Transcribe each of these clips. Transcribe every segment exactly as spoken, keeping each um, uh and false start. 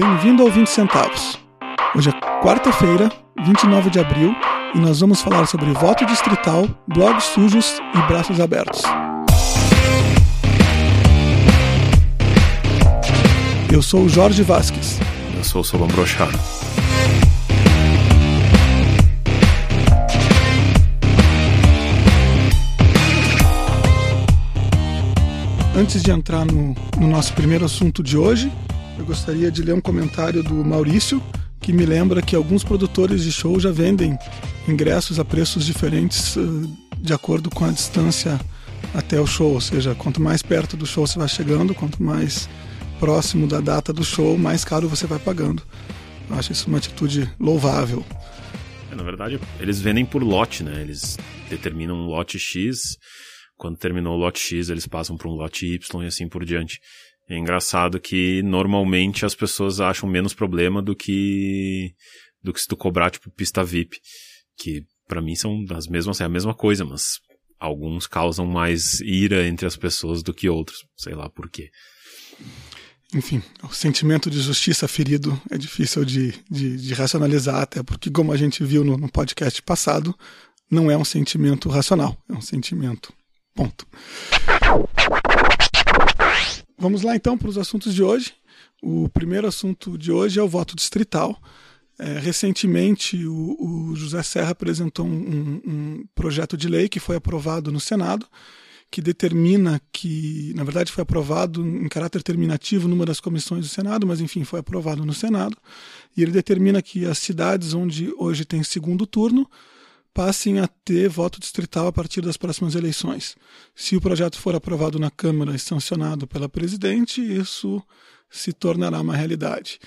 Bem-vindo ao vinte centavos. Hoje é quarta-feira, vinte e nove de abril, e nós vamos falar sobre voto distrital, blogs sujos e braços abertos. Eu sou o Jorge Vasques. Eu sou o Salão Brochado. Antes de entrar no, no nosso primeiro assunto de hoje, eu gostaria de ler um comentário do Maurício, que me lembra que alguns produtores de show já vendem ingressos a preços diferentes de acordo com a distância até o show. Ou seja, quanto mais perto do show você vai chegando, quanto mais próximo da data do show, mais caro você vai pagando. Eu acho isso uma atitude louvável. É, na verdade, eles vendem por lote, né? Eles determinam um lote X. Quando terminou o lote X, eles passam para um lote Y e assim por diante. É engraçado que normalmente as pessoas acham menos problema do que, do que se tu cobrar tipo pista V I P, que para mim são as mesmas, é a mesma coisa, mas alguns causam mais ira entre as pessoas do que outros, sei lá por quê. Enfim, o sentimento de justiça ferido é difícil de, de, de racionalizar, até porque, como a gente viu no, no podcast passado, não é um sentimento racional, é um sentimento. Ponto. Vamos lá então para os assuntos de hoje. O primeiro assunto de hoje é o voto distrital. É, recentemente o, o José Serra apresentou um, um projeto de lei que foi aprovado no Senado, que determina que, na verdade foi aprovado em caráter terminativo numa das comissões do Senado, mas enfim, foi aprovado no Senado, e ele determina que as cidades onde hoje tem segundo turno passem a ter voto distrital a partir das próximas eleições. Se o projeto for aprovado na Câmara e sancionado pela presidente, isso se tornará uma realidade.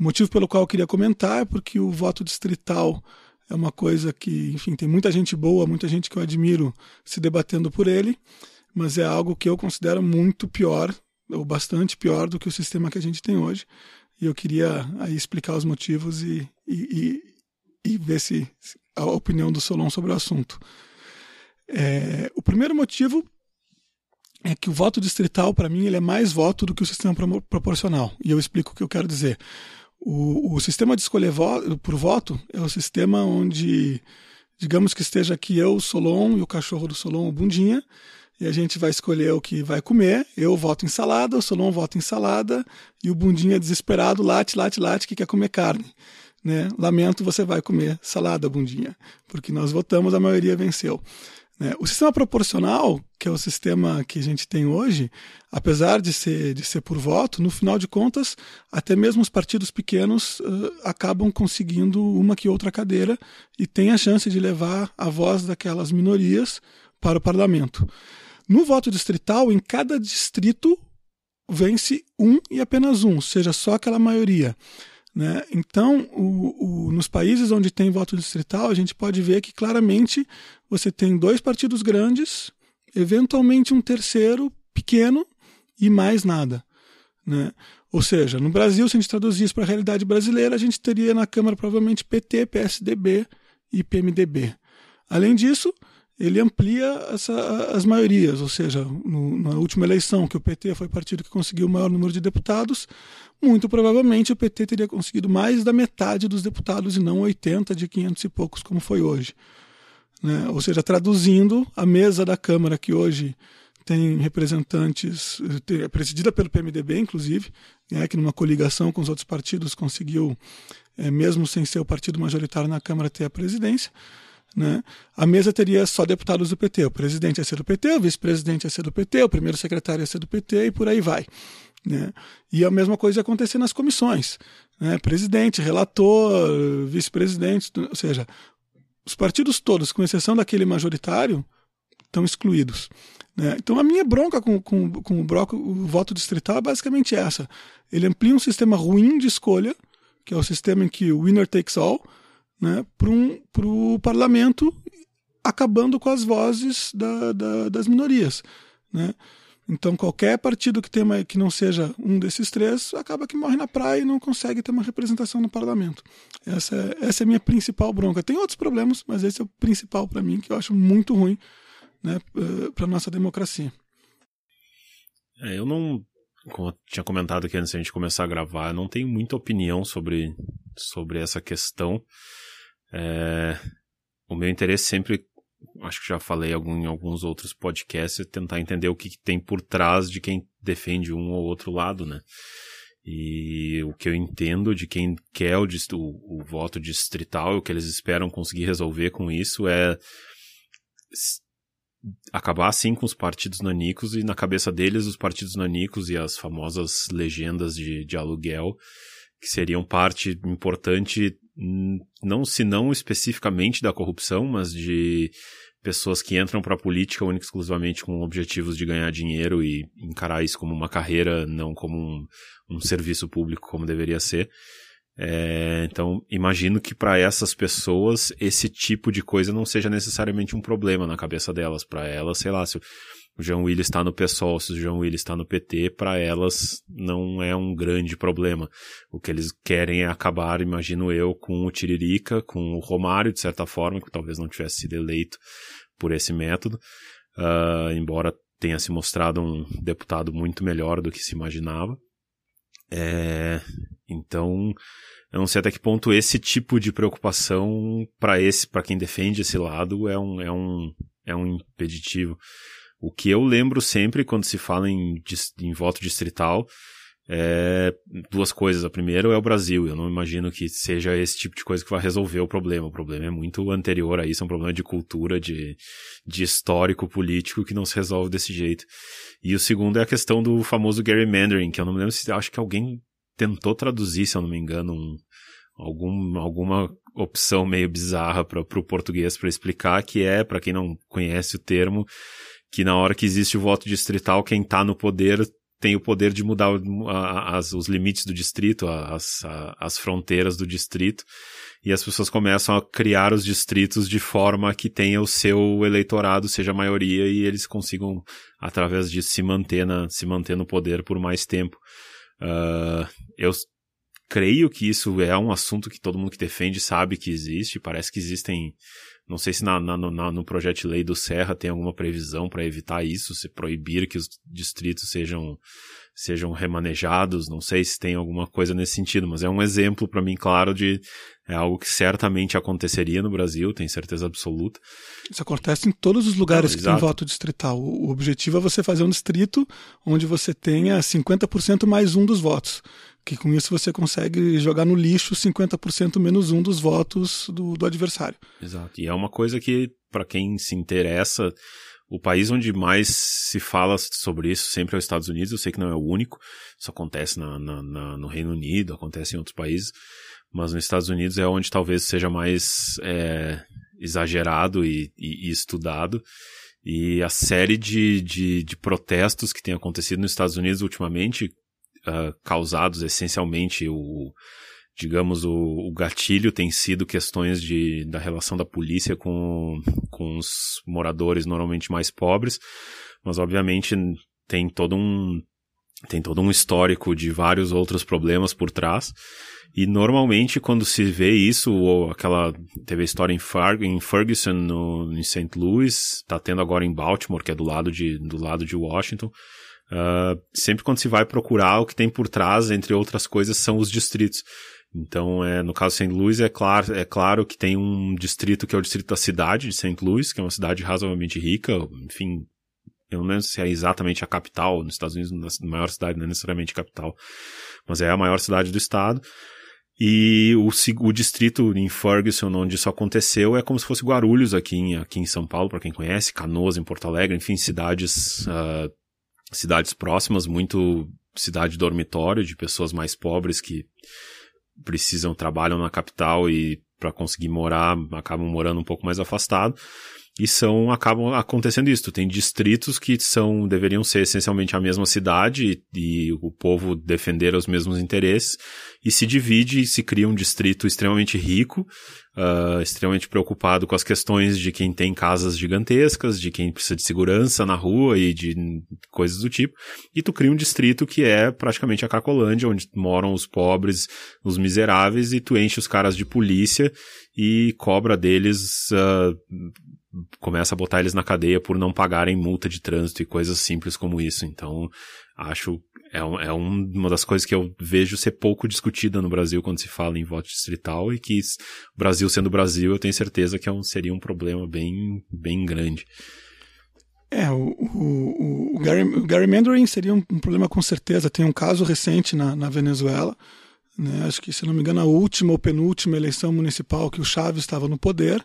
O motivo pelo qual eu queria comentar é porque o voto distrital é uma coisa que, enfim, tem muita gente boa, muita gente que eu admiro se debatendo por ele, mas é algo que eu considero muito pior, ou bastante pior do que o sistema que a gente tem hoje. E eu queria aí explicar os motivos e, e, e, e ver se... a opinião do Solon sobre o assunto. É, o primeiro motivo é que o voto distrital, para mim, ele é mais voto do que o sistema proporcional. E eu explico o que eu quero dizer. O, o sistema de escolher vo- por voto é o sistema onde, digamos que esteja aqui eu, o Solon, e o cachorro do Solon, o Bundinha, e a gente vai escolher o que vai comer, eu voto em salada, o Solon vota em salada, e o Bundinha desesperado late, late, late, que quer comer carne. Né? Lamento, você vai comer salada, Bundinha, porque nós votamos, a maioria venceu. Né? O sistema proporcional, que é o sistema que a gente tem hoje, apesar de ser, de ser por voto, no final de contas, até mesmo os partidos pequenos uh, acabam conseguindo uma que outra cadeira e tem a chance de levar a voz daquelas minorias para o parlamento. No voto distrital, em cada distrito, vence um e apenas um, ou seja, só aquela maioria. Né? Então, o, o, nos países onde tem voto distrital, a gente pode ver que claramente você tem dois partidos grandes, eventualmente um terceiro pequeno e mais nada. Né? Ou seja, no Brasil, se a gente traduzir isso para a realidade brasileira, a gente teria na Câmara provavelmente P T, P S D B e P M D B. Além disso, ele amplia essa, as maiorias, ou seja, no, na última eleição que o P T foi o partido que conseguiu o maior número de deputados, muito provavelmente o P T teria conseguido mais da metade dos deputados e não oitenta de quinhentos e poucos como foi hoje. Né? Ou seja, traduzindo, a mesa da Câmara que hoje tem representantes, é presidida pelo P M D B inclusive, né, que numa coligação com os outros partidos conseguiu, é, mesmo sem ser o partido majoritário na Câmara, ter a presidência. Né? A mesa teria só deputados do P T, o presidente ia ser do P T, o vice-presidente ia ser do P T, o primeiro secretário ia ser do P T e por aí vai, né? E a mesma coisa ia acontecer nas comissões, né? Presidente, relator, vice-presidente, ou seja, os partidos todos, com exceção daquele majoritário, estão excluídos, né? Então a minha bronca com, com, com o, broco, o voto distrital é basicamente essa. Ele amplia um sistema ruim de escolha, que é o sistema em que o winner takes all, né, para um, o parlamento, acabando com as vozes da, da, das minorias. Né? Então qualquer partido que, tenha, que não seja um desses três acaba que morre na praia e não consegue ter uma representação no parlamento. Essa é, essa é a minha principal bronca. Tem outros problemas, mas esse é o principal para mim, que eu acho muito ruim, né, para a nossa democracia. É, eu não, como eu tinha comentado aqui antes de a gente começar a gravar, eu não tenho muita opinião sobre, sobre essa questão. É, o meu interesse sempre, acho que já falei algum, em alguns outros podcasts, é tentar entender o que, que tem por trás de quem defende um ou outro lado, né? E o que eu entendo de quem quer o, o, o voto distrital, o que eles esperam conseguir resolver com isso é acabar assim com os partidos nanicos, e na cabeça deles os partidos nanicos e as famosas legendas de, de aluguel, que seriam parte importante, não se não especificamente da corrupção, mas de pessoas que entram para a política única e exclusivamente com objetivos de ganhar dinheiro e encarar isso como uma carreira, não como um, um serviço público como deveria ser. É, então, imagino que para essas pessoas esse tipo de coisa não seja necessariamente um problema na cabeça delas. Para elas, sei lá, se o Jean Wyllys está no P SOL, se o Jean Wyllys está no P T, para elas não é um grande problema. O que eles querem é acabar, imagino eu, com o Tiririca, com o Romário, de certa forma, que talvez não tivesse sido eleito por esse método, uh, embora tenha se mostrado um deputado muito melhor do que se imaginava. É, então, eu não sei até que ponto esse tipo de preocupação para esse, para quem defende esse lado é um, é, um, é um impeditivo. O que eu lembro sempre quando se fala em, em voto distrital é duas coisas. A primeira é o Brasil. Eu não imagino que seja esse tipo de coisa que vai resolver o problema. O problema é muito anterior a isso, é um problema de cultura, de, de histórico político que não se resolve desse jeito. E o segundo é a questão do famoso gerrymandering, que eu não me lembro se... Acho que alguém tentou traduzir, se eu não me engano, um, algum, alguma opção meio bizarra para o português para explicar, que é, para quem não conhece o termo, que na hora que existe o voto distrital, quem está no poder tem o poder de mudar as, os limites do distrito, as, as fronteiras do distrito, e as pessoas começam a criar os distritos de forma que tenha o seu eleitorado, seja a maioria, e eles consigam, através disso, se manter, na, se manter no poder por mais tempo. Uh, eu creio que isso é um assunto que todo mundo que defende sabe que existe, parece que existem... Não sei se na, na, na, no projeto de lei do Serra tem alguma previsão para evitar isso, se proibir que os distritos sejam, sejam remanejados, não sei se tem alguma coisa nesse sentido, mas é um exemplo para mim, claro, de é algo que certamente aconteceria no Brasil, tenho certeza absoluta. Isso acontece em todos os lugares é, que exato. Tem voto distrital. O objetivo é você fazer um distrito onde você tenha cinquenta por cento mais um dos votos, que com isso você consegue jogar no lixo cinquenta por cento menos um dos votos do, do adversário. Exato. E é uma coisa que, para quem se interessa, o país onde mais se fala sobre isso sempre é os Estados Unidos. Eu sei que não é o único, isso acontece na, na, na, no Reino Unido, acontece em outros países, mas nos Estados Unidos é onde talvez seja mais é, exagerado e, e, e estudado. E a série de, de, de protestos que tem acontecido nos Estados Unidos ultimamente, Uh, causados essencialmente o, digamos, o, o gatilho tem sido questões de, da relação da polícia com, com os moradores normalmente mais pobres, mas obviamente tem todo um, tem todo um histórico de vários outros problemas por trás. E normalmente quando se vê isso, ou aquela, teve a história em, Far, em Ferguson, no, em Saint Louis, tá tendo agora em Baltimore, que é do lado de, do lado de Washington. Uh, sempre quando se vai procurar o que tem por trás, entre outras coisas, são os distritos. Então, é, no caso de Saint Louis, é claro, é claro que tem um distrito que é o distrito da cidade de Saint Louis, que é uma cidade razoavelmente rica, enfim, eu não lembro se é exatamente a capital, nos Estados Unidos a maior cidade não é necessariamente capital, mas é a maior cidade do estado. E o, o distrito em Ferguson, onde isso aconteceu, é como se fosse Guarulhos aqui em, aqui em São Paulo, para quem conhece, Canoas em Porto Alegre, enfim, cidades... Uh, cidades próximas, muito cidade dormitório, de pessoas mais pobres que precisam, trabalham na capital e para conseguir morar, acabam morando um pouco mais afastado, e são, acabam acontecendo isso. Tem distritos que são, deveriam ser essencialmente a mesma cidade e, e o povo defender os mesmos interesses, e se divide e se cria um distrito extremamente rico, uh, extremamente preocupado com as questões de quem tem casas gigantescas, de quem precisa de segurança na rua e de coisas do tipo, e tu cria um distrito que é praticamente a Cracolândia, onde moram os pobres, os miseráveis, e tu enche os caras de polícia e cobra deles... Uh, começa a botar eles na cadeia por não pagarem multa de trânsito e coisas simples como isso. Então, acho é, é uma das coisas que eu vejo ser pouco discutida no Brasil quando se fala em voto distrital, e que o Brasil sendo Brasil, eu tenho certeza que é um, seria um problema bem, bem grande. É, o, o, o, Gary, o gerrymandering seria um, um problema com certeza. Tem um caso recente na, na Venezuela, né? Acho que, se não me engano, a última ou penúltima eleição municipal que o Chávez estava no poder,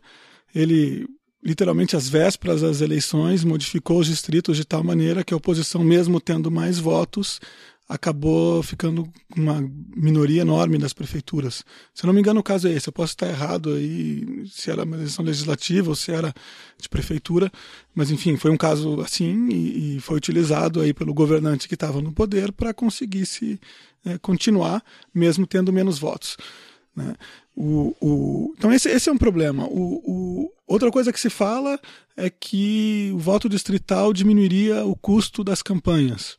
ele, literalmente às vésperas das eleições, modificou os distritos de tal maneira que a oposição, mesmo tendo mais votos, acabou ficando com uma minoria enorme das prefeituras. Se não me engano, o caso é esse. Eu posso estar errado aí, se era uma eleição legislativa ou se era de prefeitura. Mas, enfim, foi um caso assim, e, e foi utilizado aí pelo governante que estava no poder para conseguir se é, continuar, mesmo tendo menos votos, né? O, o, então esse, esse é um problema. O, o, outra coisa que se fala é que o voto distrital diminuiria o custo das campanhas.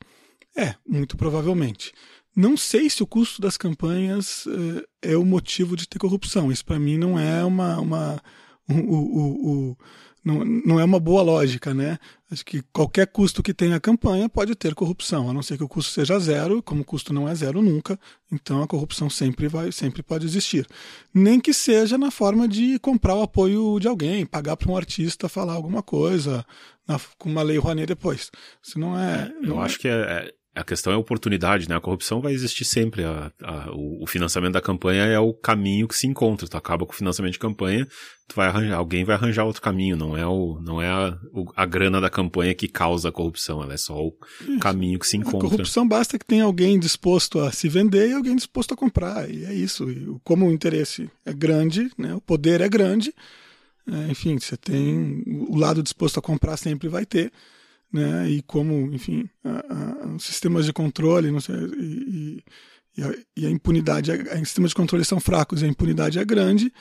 É, muito provavelmente. Não sei se o custo das campanhas uh, é o motivo de ter corrupção. Isso para mim não é uma... uma um, um, um, um, não, não é uma boa lógica, né? Acho que qualquer custo que tenha campanha pode ter corrupção, a não ser que o custo seja zero. Como o custo não é zero nunca, então a corrupção sempre vai, sempre pode existir. Nem que seja na forma de comprar o apoio de alguém, pagar para um artista falar alguma coisa, na, com uma lei Rouanet depois. Isso não é... Não Eu é... acho que é... A questão é a oportunidade, né? A corrupção vai existir sempre. A, a, o financiamento da campanha é o caminho que se encontra. Tu acaba com o financiamento de campanha, tu vai arranjar, alguém vai arranjar outro caminho. Não é, o, não é a, a grana da campanha que causa a corrupção, ela é só o Isso. caminho que se encontra. A corrupção basta que tenha alguém disposto a se vender e alguém disposto a comprar. E é isso. E como o interesse é grande, né? O poder é grande, é, enfim, você tem o lado disposto a comprar, sempre vai ter. Né? E como, enfim, os sistemas de controle, não sei, e, e, a, e a impunidade, os sistemas de controle são fracos e a impunidade é grande,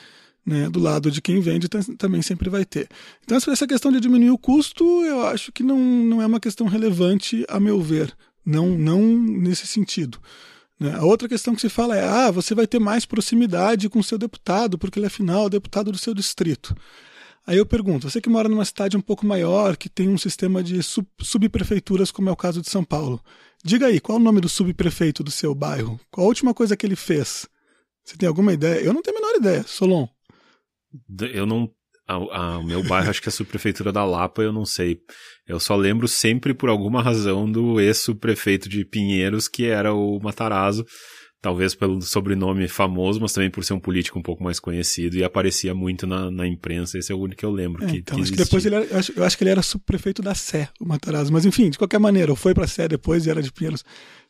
né? Do lado de quem vende t- também sempre vai ter. Então essa questão de diminuir o custo, eu acho que não, não é uma questão relevante, a meu ver, não, não nesse sentido. A outra questão que se fala é, ah, você vai ter mais proximidade com o seu deputado, porque ele afinal é o deputado do seu distrito. Aí eu pergunto, você que mora numa cidade um pouco maior, que tem um sistema de sub- subprefeituras, como é o caso de São Paulo, diga aí, qual é o nome do subprefeito do seu bairro? Qual a última coisa que ele fez? Você tem alguma ideia? Eu não tenho a menor ideia, Solon. Eu não... A, a, o meu bairro, acho que é a subprefeitura da Lapa, eu não sei. Eu só lembro sempre, por alguma razão, do ex-subprefeito de Pinheiros, que era o Matarazzo. Talvez pelo sobrenome famoso, mas também por ser um político um pouco mais conhecido, e aparecia muito na, na imprensa. Esse é o único que eu lembro. É, que, então, que acho que depois ele era, eu, acho, eu acho que ele era subprefeito da Sé, o Matarazzo. Mas enfim, de qualquer maneira, ou foi para Sé depois e era de Pinheiros.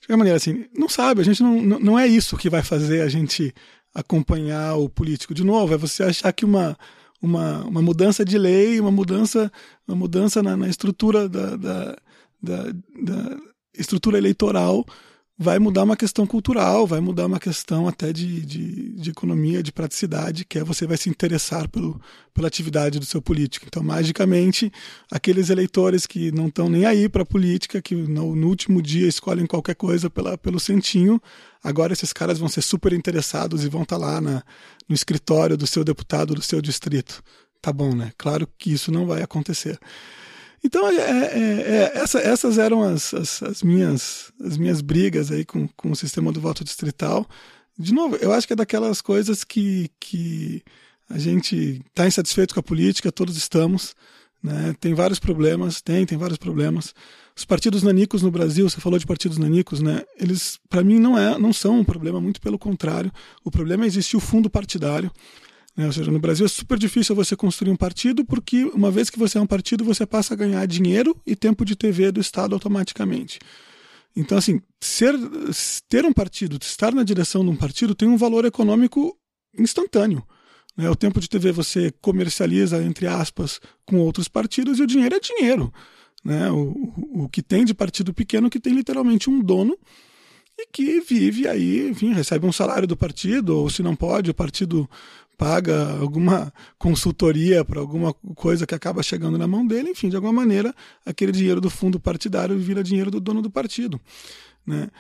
De qualquer maneira, assim, não sabe, a gente não, não, não é isso que vai fazer a gente acompanhar o político. De novo, é você achar que uma, uma, uma mudança de lei, uma mudança, uma mudança na, na estrutura da, da, da, da estrutura eleitoral vai mudar uma questão cultural, vai mudar uma questão até de, de, de economia, de praticidade, que é você vai se interessar pelo, pela atividade do seu político. Então, magicamente, aqueles eleitores que não estão nem aí para a política, que no, no último dia escolhem qualquer coisa pela, pelo centinho, agora esses caras vão ser super interessados e vão estar tá lá na, no escritório do seu deputado, do seu distrito. Tá bom, né? Claro que isso não vai acontecer. Então, é, é, é, essa, essas eram as, as, as, minhas, as minhas brigas aí com, com o sistema do voto distrital. De novo, eu acho que é daquelas coisas que, que a gente está insatisfeito com a política, todos estamos, né? Tem vários problemas, tem, tem vários problemas. Os partidos nanicos no Brasil, você falou de partidos nanicos, né? Eles, para mim, não, é, não são um problema, muito pelo contrário. O problema é existir o fundo partidário. Ou seja, no Brasil é super difícil você construir um partido, porque uma vez que você é um partido, você passa a ganhar dinheiro e tempo de T V do Estado automaticamente. Então, assim, ser, ter um partido, estar na direção de um partido tem um valor econômico instantâneo, né? O tempo de T V você comercializa, entre aspas, com outros partidos, e o dinheiro é dinheiro, né? O, o que tem de partido pequeno, que tem literalmente um dono, e que vive aí, enfim, recebe um salário do partido, ou se não pode, o partido paga alguma consultoria para alguma coisa que acaba chegando na mão dele. Enfim, de alguma maneira, aquele dinheiro do fundo partidário vira dinheiro do dono do partido, né?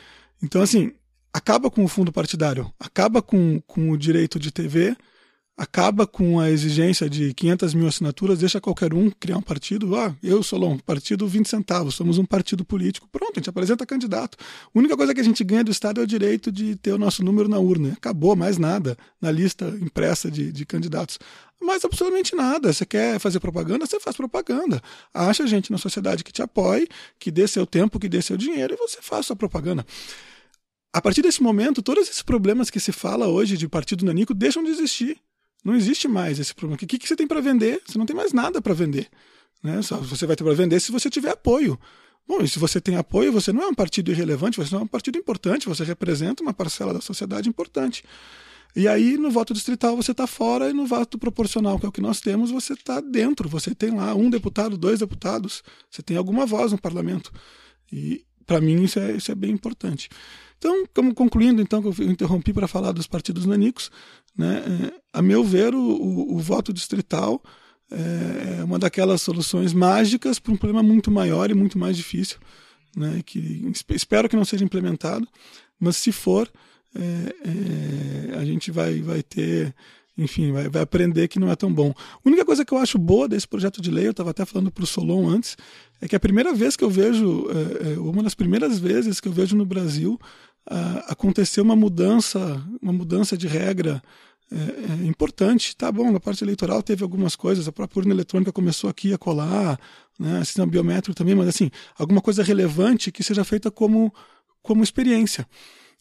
Então, assim, acaba com o fundo partidário, acaba com, com o direito de T V, acaba com a exigência de quinhentas mil assinaturas, deixa qualquer um criar um partido. Ah, eu, Solon, partido vinte centavos, somos um partido político. Pronto, a gente apresenta candidato. A única coisa que a gente ganha do Estado é o direito de ter o nosso número na urna. Acabou, mais nada na lista impressa de, de candidatos. Mas absolutamente nada. Você quer fazer propaganda? Você faz propaganda. Acha gente na sociedade que te apoie, que dê seu tempo, que dê seu dinheiro, e você faz sua propaganda. A partir desse momento, todos esses problemas que se fala hoje de partido nanico deixam de existir. Não existe mais esse problema. O que, que você tem para vender? Você não tem mais nada para vender. Né? Só você vai ter para vender se você tiver apoio. Bom, e se você tem apoio, você não é um partido irrelevante, você não é um partido importante, você representa uma parcela da sociedade importante. E aí, no voto distrital, você está fora, e no voto proporcional, que é o que nós temos, você está dentro. Você tem lá um deputado, dois deputados, você tem alguma voz no parlamento. E, para mim, isso é, isso é bem importante. Então, como concluindo, então, que eu interrompi para falar dos partidos nanicos, né, a meu ver, o, o, o voto distrital é uma daquelas soluções mágicas para um problema muito maior e muito mais difícil, né, que espero que não seja implementado, mas se for, é, é, a gente vai, vai ter, enfim, vai, vai aprender que não é tão bom. A única coisa que eu acho boa desse projeto de lei, eu estava até falando para o Solon antes, é que a primeira vez que eu vejo, é, é, uma das primeiras vezes que eu vejo no Brasil Uh, aconteceu uma mudança, uma mudança de regra é, é, importante. Tá bom, na parte eleitoral teve algumas coisas, a própria urna eletrônica começou aqui a colar, né, sistema biométrico também, mas assim, alguma coisa relevante que seja feita como, como experiência,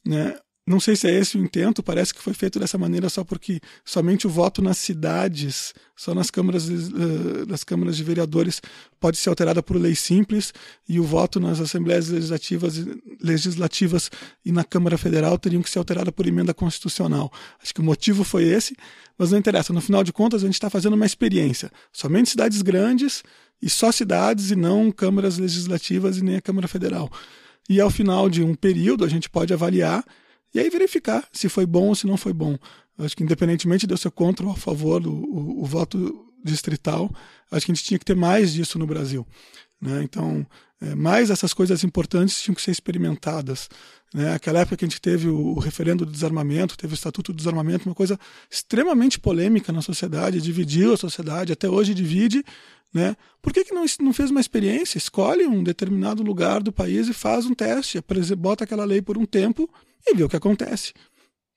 né? Não sei se é esse o intento, parece que foi feito dessa maneira só porque somente o voto nas cidades, só nas câmaras, uh, das câmaras de vereadores, pode ser alterado por lei simples, e o voto nas assembleias legislativas, legislativas e na Câmara Federal teriam que ser alterado por emenda constitucional. Acho que o motivo foi esse, mas não interessa. No final de contas, a gente está fazendo uma experiência. Somente cidades grandes e só cidades e não câmaras legislativas e nem a Câmara Federal. E ao final de um período, a gente pode avaliar e aí verificar se foi bom ou se não foi bom. Acho que independentemente de eu ser contra ou a favor do o, o voto distrital, acho que a gente tinha que ter mais disso no Brasil, né? Então, é, mais essas coisas importantes tinham que ser experimentadas, né? Aquela época que a gente teve o, o referendo do desarmamento, teve o Estatuto do Desarmamento, uma coisa extremamente polêmica na sociedade, dividiu a sociedade, até hoje divide, né? Por que, que não, não fez uma experiência? Escolhe um determinado lugar do país e faz um teste, bota aquela lei por um tempo e ver o que acontece.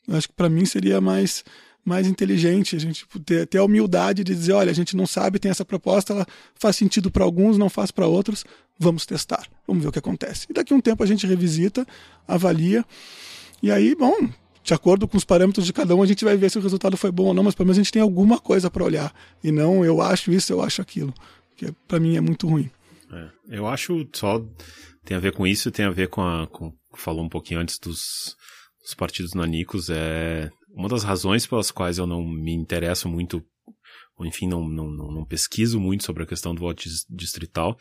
Eu acho que para mim seria mais, mais inteligente a gente ter, ter a humildade de dizer, olha, a gente não sabe, tem essa proposta, ela faz sentido para alguns, não faz para outros, vamos testar, vamos ver o que acontece. E daqui a um tempo a gente revisita, avalia, e aí, bom, de acordo com os parâmetros de cada um, a gente vai ver se o resultado foi bom ou não, mas pelo menos a gente tem alguma coisa para olhar, e não eu acho isso, eu acho aquilo, que para mim é muito ruim. É, eu acho só, tem a ver com isso, tem a ver com a... Com... falou um pouquinho antes dos, dos partidos nanicos, é uma das razões pelas quais eu não me interesso muito, ou enfim, não, não, não pesquiso muito sobre a questão do voto distrital,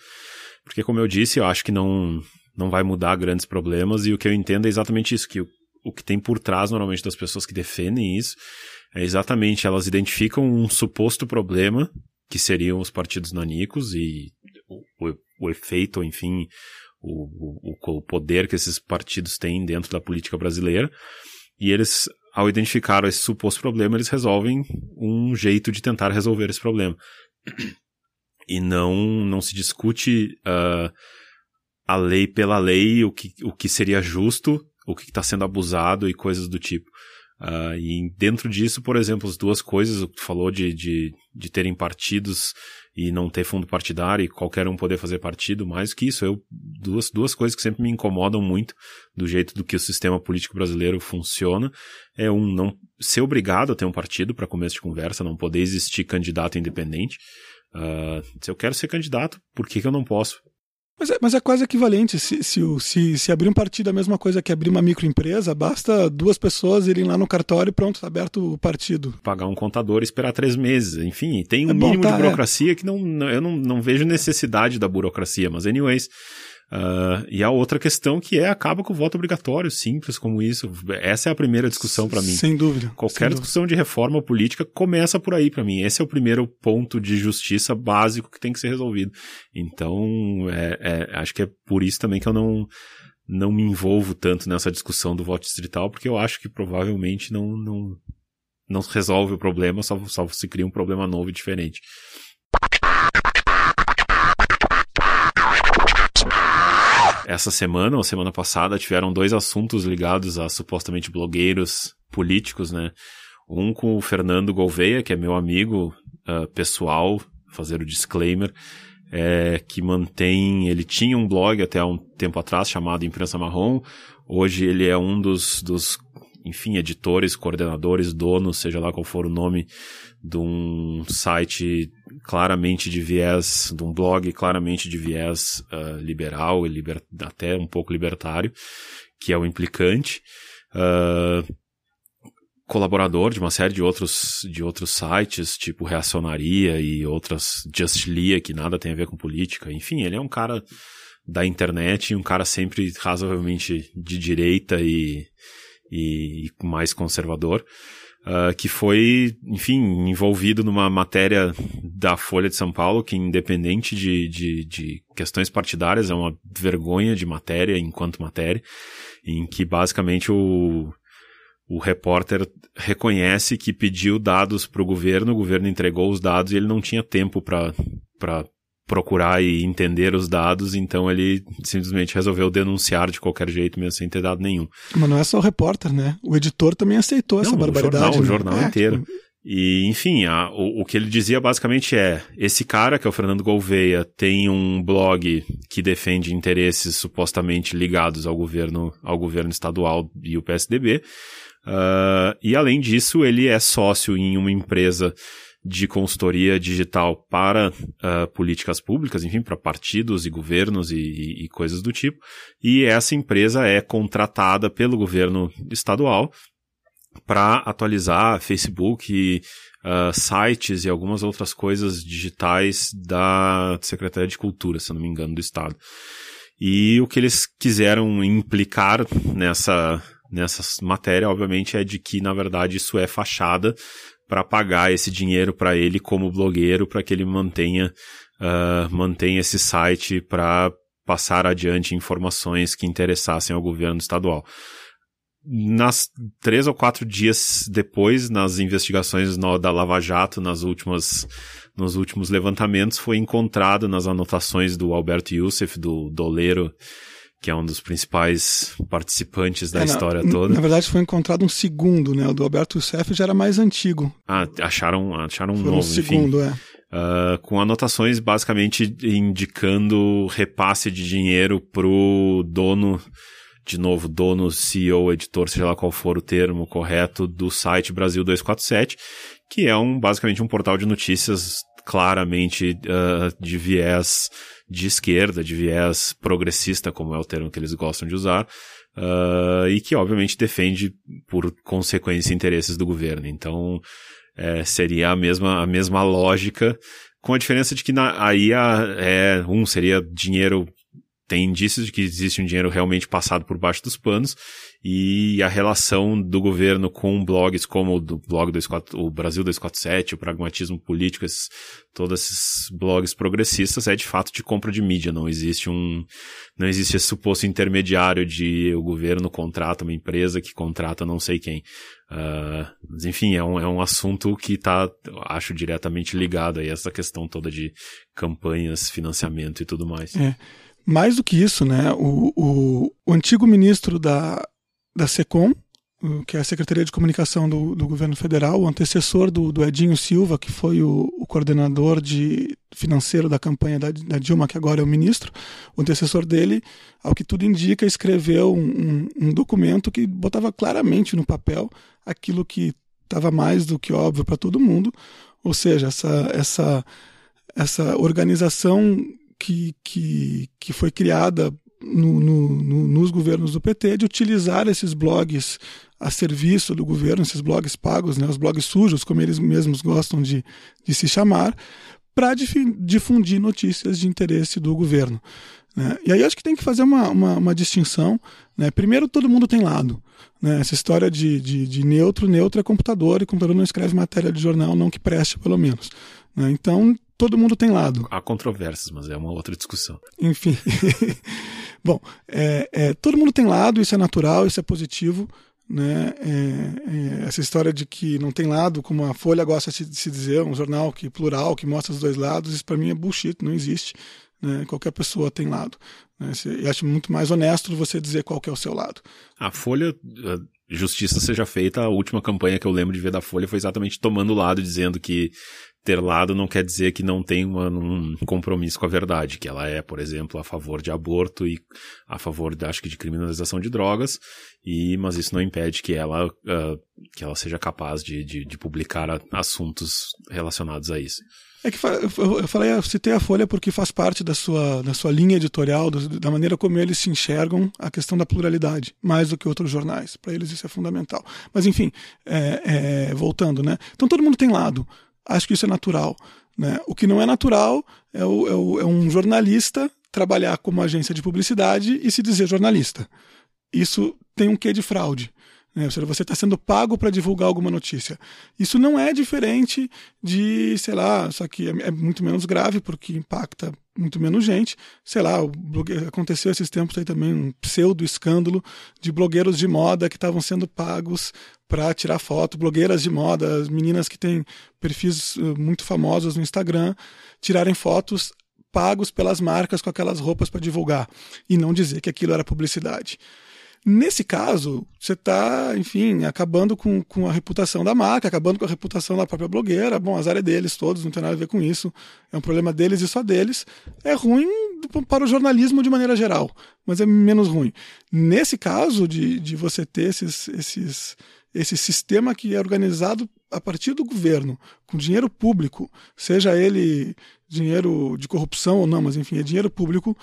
porque como eu disse, eu acho que não, não vai mudar grandes problemas, e o que eu entendo é exatamente isso, que o, o que tem por trás normalmente das pessoas que defendem isso, é exatamente, elas identificam um suposto problema, que seriam os partidos nanicos, e o, o, o efeito, enfim... O, o, o poder que esses partidos têm dentro da política brasileira, e eles, ao identificar esse suposto problema, eles resolvem um jeito de tentar resolver esse problema. E não, não se discute uh, a lei pela lei, o que, o que seria justo, o que está sendo abusado e coisas do tipo. Uh, e dentro disso, por exemplo, as duas coisas, tu falou de, de, de terem partidos e não ter fundo partidário e qualquer um poder fazer partido, mais que isso, eu, duas, duas coisas que sempre me incomodam muito do jeito do que o sistema político brasileiro funciona, é um não ser obrigado a ter um partido para começo de conversa, não poder existir candidato independente. Uh, se eu quero ser candidato, por que, que eu não posso? Mas é, mas é quase equivalente, se, se, se, se abrir um partido é a mesma coisa que abrir uma microempresa, basta duas pessoas irem lá no cartório e pronto, está aberto o partido. Pagar um contador e esperar três meses, enfim, tem um é bom, mínimo tá, de burocracia é. que não, não, eu não, não vejo necessidade da burocracia, mas anyways, uh, e a outra questão que é, acaba com o voto obrigatório, simples como isso, essa é a primeira discussão para mim. Sem dúvida. Qualquer sem discussão dúvida. de reforma política começa por aí para mim, esse é o primeiro ponto de justiça básico que tem que ser resolvido, então é... é É, acho que é por isso também que eu não, não me envolvo tanto nessa discussão do voto distrital, porque eu acho que provavelmente não, não, não se resolve o problema, só, só se cria um problema novo e diferente. Essa semana, ou semana passada, tiveram dois assuntos ligados a supostamente blogueiros políticos, né? Um com o Fernando Gouveia, que é meu amigo uh, pessoal, fazer o disclaimer, é, que mantém... Ele tinha um blog até há um tempo atrás chamado Imprensa Marrom. Hoje ele é um dos, dos enfim, editores, coordenadores, donos, seja lá qual for o nome, de um site claramente de viés, de um blog claramente de viés uh, liberal e liber, até um pouco libertário, que é o Implicante. Uh, colaborador de uma série de outros, de outros sites, tipo Reacionaria e outras, Just Lia, que nada tem a ver com política. Enfim, ele é um cara da internet, um cara sempre razoavelmente de direita e, e, e mais conservador, uh, que foi, enfim, envolvido numa matéria da Folha de São Paulo, que independente de, de, de questões partidárias, é uma vergonha de matéria enquanto matéria, em que basicamente o... O repórter reconhece que pediu dados para o governo, o governo entregou os dados e ele não tinha tempo para procurar e entender os dados, então ele simplesmente resolveu denunciar de qualquer jeito, mesmo sem ter dado nenhum. Mas não é só o repórter, né? O editor também aceitou não, essa barbaridade. Não, o jornal, né? o jornal é, inteiro. Tipo... E, enfim, a, o, o que ele dizia basicamente é, esse cara, que é o Fernando Gouveia, tem um blog que defende interesses supostamente ligados ao governo, ao governo estadual e o P S D B, Uh, e além disso, ele é sócio em uma empresa de consultoria digital para uh, políticas públicas, enfim, para partidos e governos e, e, e coisas do tipo, e essa empresa é contratada pelo governo estadual para atualizar Facebook, uh, sites e algumas outras coisas digitais da Secretaria de Cultura, se não me engano, do Estado. E o que eles quiseram implicar nessa... nessas matérias, obviamente, é de que, na verdade, isso é fachada para pagar esse dinheiro para ele como blogueiro, para que ele mantenha, uh, mantenha esse site para passar adiante informações que interessassem ao governo estadual. Nas três ou quatro dias depois, nas investigações no, da Lava Jato, nas últimas, nos últimos levantamentos, foi encontrado nas anotações do Alberto Youssef, do Doleiro, que é um dos principais participantes da é, história na, toda. Na verdade, foi encontrado um segundo, né? O do Alberto Youssef já era mais antigo. Ah, acharam, acharam um novo, um segundo, enfim. É. Uh, com anotações basicamente indicando repasse de dinheiro pro dono, de novo, dono, C E O, editor, seja lá qual for o termo correto, do site Brasil duzentos e quarenta e sete, que é um basicamente um portal de notícias claramente uh, de viés... de esquerda, de viés progressista, como é o termo que eles gostam de usar, uh, e que obviamente defende, por consequência, interesses do governo. Então, é, seria a mesma, a mesma lógica, com a diferença de que na, aí a, é, um, seria dinheiro, tem indícios de que existe um dinheiro realmente passado por baixo dos panos, e a relação do governo com blogs como o do blog vinte e quatro, o Brasil duzentos e quarenta e sete, o Pragmatismo Político, esses, todos esses blogs progressistas, é de fato de compra de mídia. Não existe um, não existe esse suposto intermediário de o governo contrata uma empresa que contrata não sei quem. Uh, mas enfim, é um, é um assunto que está, acho, diretamente ligado a essa questão toda de campanhas, financiamento e tudo mais. É. Mais do que isso, né? O, o, o antigo ministro da da SECOM, que é a Secretaria de Comunicação do, do Governo Federal, o antecessor do, do Edinho Silva, que foi o, o coordenador de, financeiro da campanha da, da Dilma, que agora é o ministro, o antecessor dele, ao que tudo indica, escreveu um, um, um documento que botava claramente no papel aquilo que estava mais do que óbvio para todo mundo, ou seja, essa, essa, essa organização que, que, que foi criada No, no, no, nos governos do P T, de utilizar esses blogs a serviço do governo, esses blogs pagos, né, os blogs sujos, como eles mesmos gostam de, de se chamar, para difundir notícias de interesse do governo, né? E aí acho que tem que fazer uma, uma, uma distinção, né? Primeiro, todo mundo tem lado, né? Essa história de, de, de neutro, neutro é computador, e computador não escreve matéria de jornal, não que preste, pelo menos, né? Então, todo mundo tem lado. Há controvérsias, mas é uma outra discussão. Enfim... Bom, é, é, todo mundo tem lado, isso é natural, isso é positivo, né? É, é, essa história de que não tem lado, como a Folha gosta de se dizer, um jornal que plural, que mostra os dois lados, isso para mim é bullshit, não existe, né? Qualquer pessoa tem lado, né? Eu acho muito mais honesto você dizer qual que é o seu lado. A Folha, justiça seja feita, a última campanha que eu lembro de ver da Folha foi exatamente tomando lado, dizendo que ter lado não quer dizer que não tem uma, um compromisso com a verdade, que ela é, por exemplo, a favor de aborto e a favor, de, acho que, de criminalização de drogas, e, mas isso não impede que ela, uh, que ela seja capaz de, de, de publicar a, assuntos relacionados a isso. É que eu falei, eu citei a Folha porque faz parte da sua, da sua linha editorial, da maneira como eles se enxergam a questão da pluralidade, mais do que outros jornais. Para eles isso é fundamental. Mas, enfim, é, é, voltando, né? Então todo mundo tem lado. Acho que isso é natural, né? O que não é natural é, o, é, o, é um jornalista trabalhar como agência de publicidade e se dizer jornalista. Isso tem um quê de fraude, né? Ou seja, você está sendo pago para divulgar alguma notícia. Isso não é diferente de, sei lá, só que é muito menos grave porque impacta muito menos gente. Sei lá, o blogue... aconteceu esses tempos aí também um pseudo escândalo de blogueiros de moda que estavam sendo pagos para tirar foto, blogueiras de moda, meninas que têm perfis muito famosos no Instagram, tirarem fotos pagos pelas marcas com aquelas roupas para divulgar e não dizer que aquilo era publicidade. Nesse caso, você está, enfim, acabando com, com a reputação da marca, acabando com a reputação da própria blogueira. Bom, azar é deles todos, não tem nada a ver com isso. É um problema deles e só deles. É ruim para o jornalismo de maneira geral, mas é menos ruim. Nesse caso de, de você ter esses, esses, esse sistema que é organizado a partir do governo, com dinheiro público, seja ele dinheiro de corrupção ou não, mas enfim, é dinheiro público,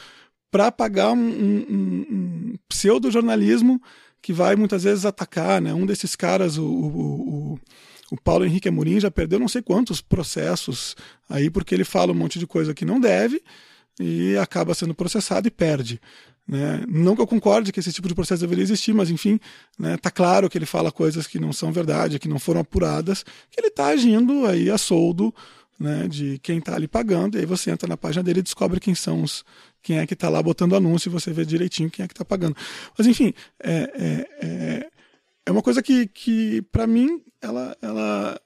para pagar um, um, um pseudo-jornalismo que vai muitas vezes atacar, né? Um desses caras, o, o, o, o Paulo Henrique Amorim, já perdeu não sei quantos processos aí porque ele fala um monte de coisa que não deve e acaba sendo processado e perde, né? Não que eu concorde que esse tipo de processo deveria existir, mas enfim, né? Tá claro que ele fala coisas que não são verdade, que não foram apuradas, que ele tá agindo aí a soldo, né, de quem está ali pagando, e aí você entra na página dele e descobre quem são os, quem é que está lá botando anúncio, e você vê direitinho quem é que está pagando. Mas enfim, é, é, é, é uma coisa que, que para mim, ela, ela,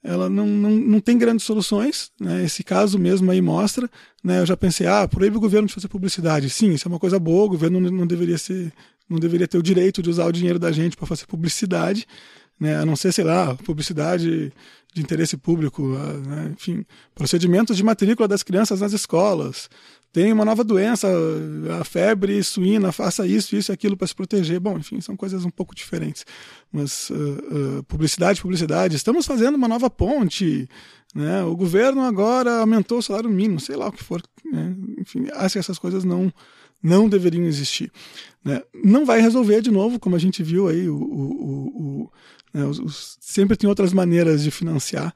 ela não, não, não tem grandes soluções, né? Esse caso mesmo aí mostra, né? Eu já pensei, ah, proíbe o governo de fazer publicidade. Sim, isso é uma coisa boa, o governo não, não deveria ser, não deveria ter o direito de usar o dinheiro da gente para fazer publicidade, né? A não ser, sei lá, publicidade de interesse público, né? Enfim, procedimentos de matrícula das crianças nas escolas, tem uma nova doença, a febre suína, faça isso, isso e aquilo para se proteger. Bom, enfim, são coisas um pouco diferentes, mas uh, uh, publicidade, publicidade, estamos fazendo uma nova ponte, né? O governo agora aumentou o salário mínimo, sei lá o que for, né? Enfim, acho que essas coisas não, não deveriam existir, né? Não vai resolver de novo, como a gente viu aí, o, o, o É, os, os, sempre tem outras maneiras de financiar,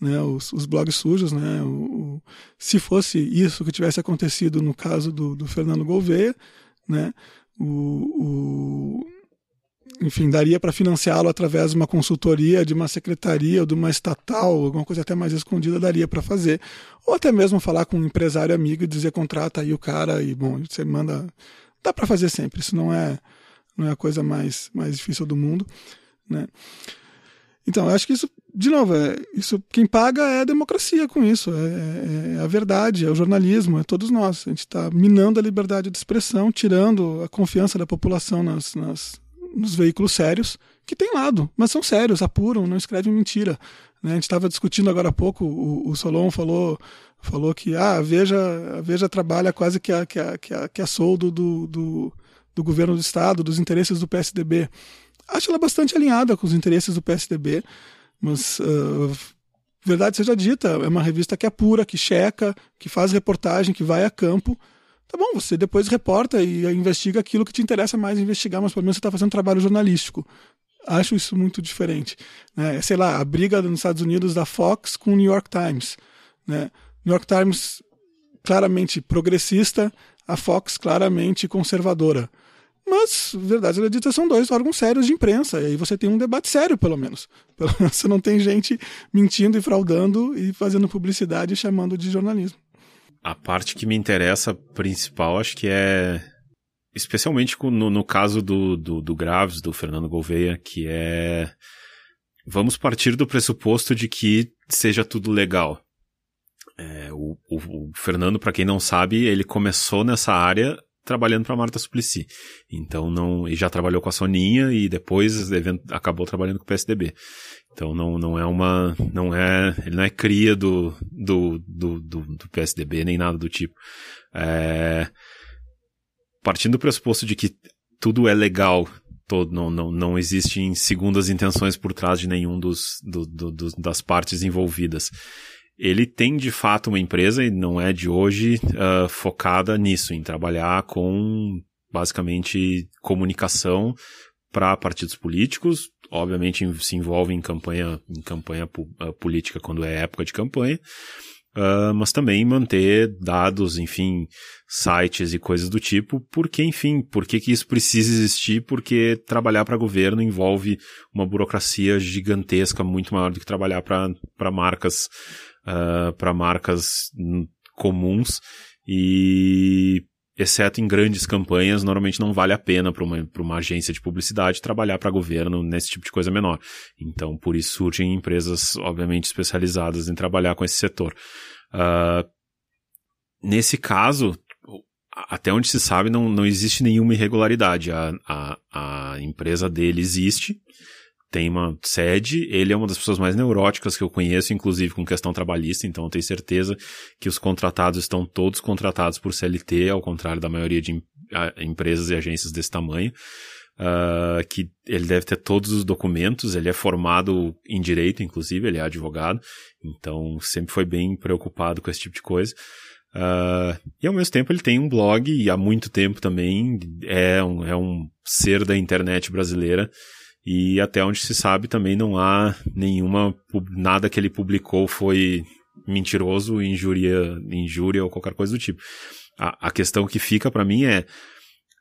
né, os, os blogs sujos, né, o, o, se fosse isso que tivesse acontecido no caso do, do Fernando Gouveia, né, o, o, enfim, daria para financiá-lo através de uma consultoria, de uma secretaria ou de uma estatal, alguma coisa até mais escondida daria para fazer, ou até mesmo falar com um empresário amigo e dizer contrata aí o cara e bom, você manda, dá para fazer sempre, isso não é, não é a coisa mais, mais difícil do mundo, né? Então, eu acho que isso, de novo, é, isso, quem paga é a democracia com isso, é, é a verdade, é o jornalismo, é todos nós. A gente está minando a liberdade de expressão, tirando a confiança da população nas, nas, nos veículos sérios, que tem lado, mas são sérios, apuram, não escrevem mentira, né? A gente estava discutindo agora há pouco, o, o Solon falou, falou que ah, a, Veja, a Veja trabalha quase que a, que a, que a, que a soldo do, do, do governo do Estado, dos interesses do P S D B. Acho ela bastante alinhada com os interesses do P S D B, mas uh, verdade seja dita, é uma revista que apura, que checa, que faz reportagem, que vai a campo. Tá bom, você depois reporta e investiga aquilo que te interessa mais investigar, mas pelo menos você está fazendo trabalho jornalístico. Acho isso muito diferente, né? Sei lá, a briga nos Estados Unidos da Fox com o New York Times, né? New York Times claramente progressista, a Fox claramente conservadora. Mas, verdade, a dita são dois órgãos sérios de imprensa, e aí você tem um debate sério, pelo menos. Pelo menos você não tem gente mentindo e fraudando e fazendo publicidade e chamando de jornalismo. A parte que me interessa principal, acho que é especialmente no, no caso do, do, do Graves, do Fernando Gouveia, que é... Vamos partir do pressuposto de que seja tudo legal. É, o, o, o Fernando, para quem não sabe, ele começou nessa área trabalhando para Marta Suplicy. Então não, e já trabalhou com a Soninha e depois acabou trabalhando com o P S D B. Então não, não é uma, não é, ele não é cria do, do, do, do, do P S D B nem nada do tipo. É, partindo do pressuposto de que tudo é legal, todo, não, não, não existem segundas intenções por trás de nenhum dos, do, do, do, das partes envolvidas. Ele tem, de fato, uma empresa, e não é de hoje, uh, focada nisso, em trabalhar com, basicamente, comunicação para partidos políticos. Obviamente, se envolve em campanha, em campanha uh, política quando é época de campanha, uh, mas também manter dados, enfim, sites e coisas do tipo, porque, enfim, por que isso precisa existir? Porque trabalhar para governo envolve uma burocracia gigantesca, muito maior do que trabalhar para marcas... Uh, para marcas comuns, e exceto em grandes campanhas, normalmente não vale a pena para uma, para uma agência de publicidade trabalhar para governo nesse tipo de coisa menor. Então, por isso surgem empresas, obviamente, especializadas em trabalhar com esse setor. Uh, nesse caso, até onde se sabe, não, não existe nenhuma irregularidade. A, a, a empresa dele existe, tem uma sede, ele é uma das pessoas mais neuróticas que eu conheço, inclusive com questão trabalhista, então eu tenho certeza que os contratados estão todos contratados por C L T, ao contrário da maioria de empresas e agências desse tamanho, uh, que ele deve ter todos os documentos, ele é formado em direito, inclusive, ele é advogado, então sempre foi bem preocupado com esse tipo de coisa. Uh, e ao mesmo tempo ele tem um blog, e há muito tempo também é um, é um ser da internet brasileira. E até onde se sabe também não há nenhuma... Nada que ele publicou foi mentiroso, injúria, injúria ou qualquer coisa do tipo. A, a questão que fica para mim é...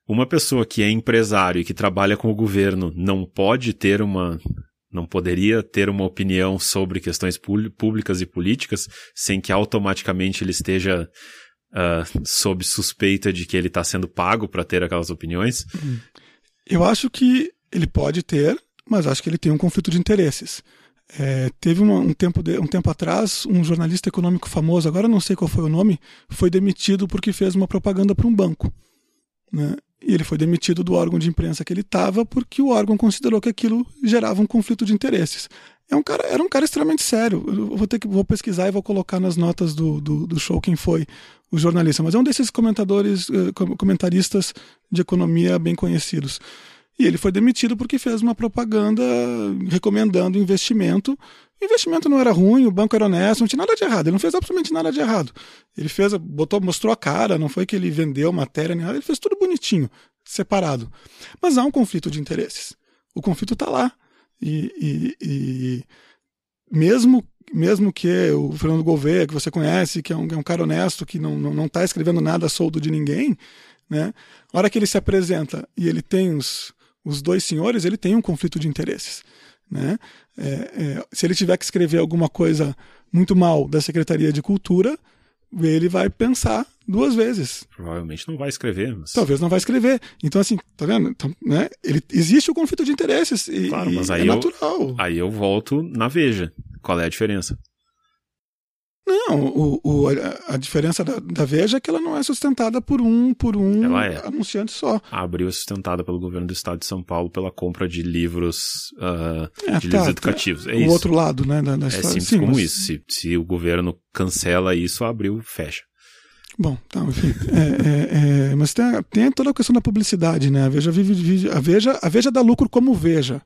Uma pessoa que é empresário e que trabalha com o governo não pode ter uma... Não poderia ter uma opinião sobre questões públicas e políticas sem que automaticamente ele esteja... Uh, sob suspeita de que ele está sendo pago para ter aquelas opiniões? Eu acho que... Ele pode ter, mas acho que ele tem um conflito de interesses. É, teve uma, um, tempo de, um tempo atrás, um jornalista econômico famoso, agora não sei qual foi o nome, foi demitido porque fez uma propaganda para um banco. Né? E ele foi demitido do órgão de imprensa que ele estava porque o órgão considerou que aquilo gerava um conflito de interesses. É um cara, era um cara extremamente sério. Eu vou ter que, vou pesquisar e vou colocar nas notas do, do, do show quem foi o jornalista. Mas é um desses comentadores, comentaristas de economia bem conhecidos. E ele foi demitido porque fez uma propaganda recomendando investimento. O investimento não era ruim, o banco era honesto, não tinha nada de errado. Ele não fez absolutamente nada de errado. Ele fez, botou, mostrou a cara, não foi que ele vendeu matéria, nem nada. Ele fez tudo bonitinho, separado. Mas há um conflito de interesses. O conflito está lá. E, e, e mesmo, mesmo que o Fernando Gouveia, que você conhece, que é um, é um cara honesto, que não, não, não tá escrevendo nada a soldo de ninguém, né? A hora que ele se apresenta e ele tem os... Os dois senhores, ele tem um conflito de interesses. Né? É, é, se ele tiver que escrever alguma coisa muito mal da Secretaria de Cultura, ele vai pensar duas vezes. Provavelmente não vai escrever. Mas... Talvez não vai escrever. Então, assim, tá vendo? Então, né? ele, existe o conflito de interesses e, claro, mas e aí é natural. Eu, aí eu volto na Veja. Qual é a diferença? Não, o, o, a, a diferença da, da Veja é que ela não é sustentada por um, por um é. anunciante só. A Abril é sustentada pelo governo do estado de São Paulo pela compra de livros, uh, é, de tá, livros educativos. Tá, é o isso. outro lado, né? Da, da é história. Simples Sim, como mas... isso. Se, se o governo cancela isso, a Abril fecha. Bom, então, enfim. é, é, é, mas tem, tem toda a questão da publicidade, né? A Veja vive, vive a Veja, a Veja dá lucro como Veja.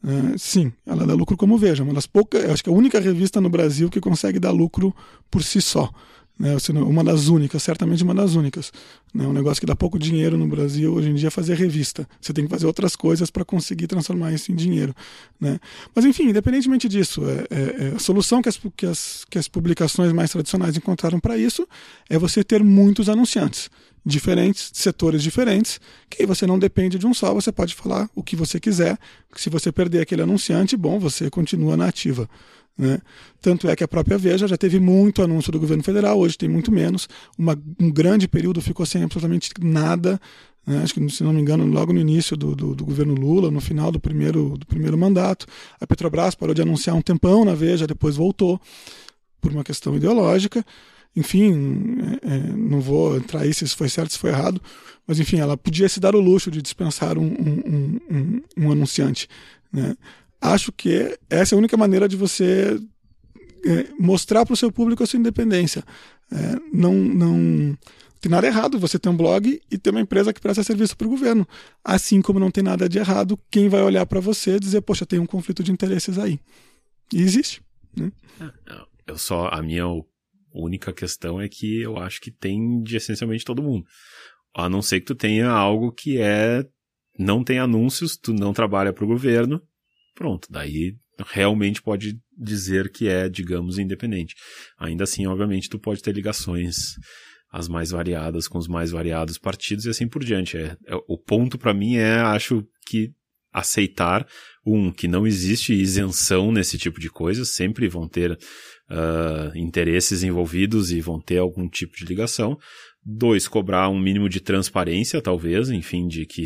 Uh, sim, ela dá lucro como Veja, uma das poucas, acho que é a única revista no Brasil que consegue dar lucro por si só, né? Uma das únicas, certamente uma das únicas, né? Um negócio que dá pouco dinheiro no Brasil hoje em dia é fazer revista, você tem que fazer outras coisas para conseguir transformar isso em dinheiro, né? Mas enfim, independentemente disso, é, é, é a solução que as, que, as, que as publicações mais tradicionais encontraram para isso é você ter muitos anunciantes diferentes, setores diferentes, que você não depende de um só, você pode falar o que você quiser, se você perder aquele anunciante, bom, você continua na ativa, né? Tanto é que a própria Veja já teve muito anúncio do governo federal, hoje tem muito menos, Uma, um grande período ficou sem absolutamente nada, né? Acho que, se não me engano, logo no início do, do, do governo Lula, no final do primeiro, do primeiro mandato. A Petrobras parou de anunciar um tempão na Veja, depois voltou por uma questão ideológica. Enfim, é, não vou entrar aí se isso foi certo, se foi errado, mas enfim, ela podia se dar o luxo de dispensar um, um, um, um anunciante, né? Acho que essa é a única maneira de você é, mostrar para o seu público a sua independência. É, não, não tem nada errado você ter um blog e ter uma empresa que presta serviço para o governo, assim como não tem nada de errado quem vai olhar para você e dizer, poxa, tem um conflito de interesses aí. E existe, né? Eu só, a minha única questão é que eu acho que tem de essencialmente todo mundo. A não ser que tu tenha algo que é, não tem anúncios, tu não trabalha para o governo, pronto, daí realmente pode dizer que é, digamos, independente. Ainda assim, obviamente, tu pode ter ligações as mais variadas com os mais variados partidos e assim por diante. É, é, o ponto para mim é, acho que aceitar, um, que não existe isenção nesse tipo de coisa, sempre vão ter uh, interesses envolvidos e vão ter algum tipo de ligação. Dois, cobrar um mínimo de transparência, talvez, enfim, de que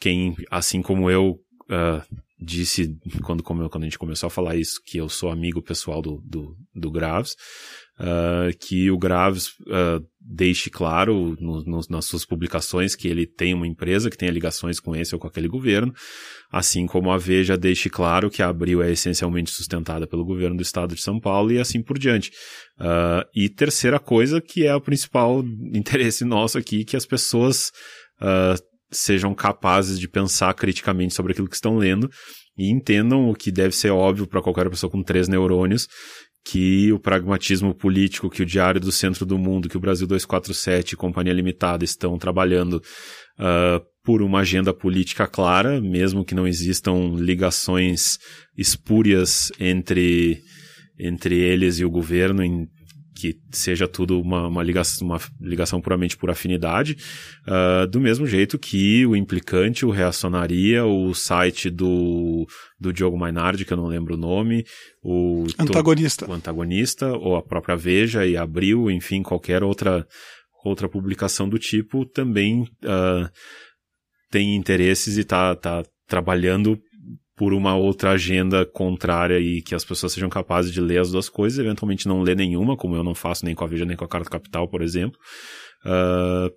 quem, assim como eu uh, disse quando, quando a gente começou a falar isso, que eu sou amigo pessoal do, do, do Graves, uh, que o Graves uh, deixe claro no, no, nas suas publicações que ele tem uma empresa que tenha ligações com esse ou com aquele governo, assim como a Veja deixe claro que a Abril é essencialmente sustentada pelo governo do estado de São Paulo e assim por diante. Uh, e terceira coisa, que é o principal interesse nosso aqui, que as pessoas uh, sejam capazes de pensar criticamente sobre aquilo que estão lendo e entendam o que deve ser óbvio para qualquer pessoa com três neurônios, que o pragmatismo político, que o Diário do Centro do Mundo, que o Brasil duzentos e quarenta e sete e Companhia Limitada estão trabalhando uh, por uma agenda política clara, mesmo que não existam ligações espúrias entre, entre eles e o governo, em, que seja tudo uma, uma, ligação, uma ligação puramente por afinidade, uh, do mesmo jeito que o Implicante, o Reacionaria, o site do, do Diogo Mainardi, que eu não lembro o nome, o Antagonista, to, o Antagonista, ou a própria Veja e Abril, enfim, qualquer outra, outra publicação do tipo, também uh, tem interesses e está tá trabalhando por uma outra agenda contrária e que as pessoas sejam capazes de ler as duas coisas, eventualmente não ler nenhuma, como eu não faço nem com a Veja nem com a Carta Capital, por exemplo, uh,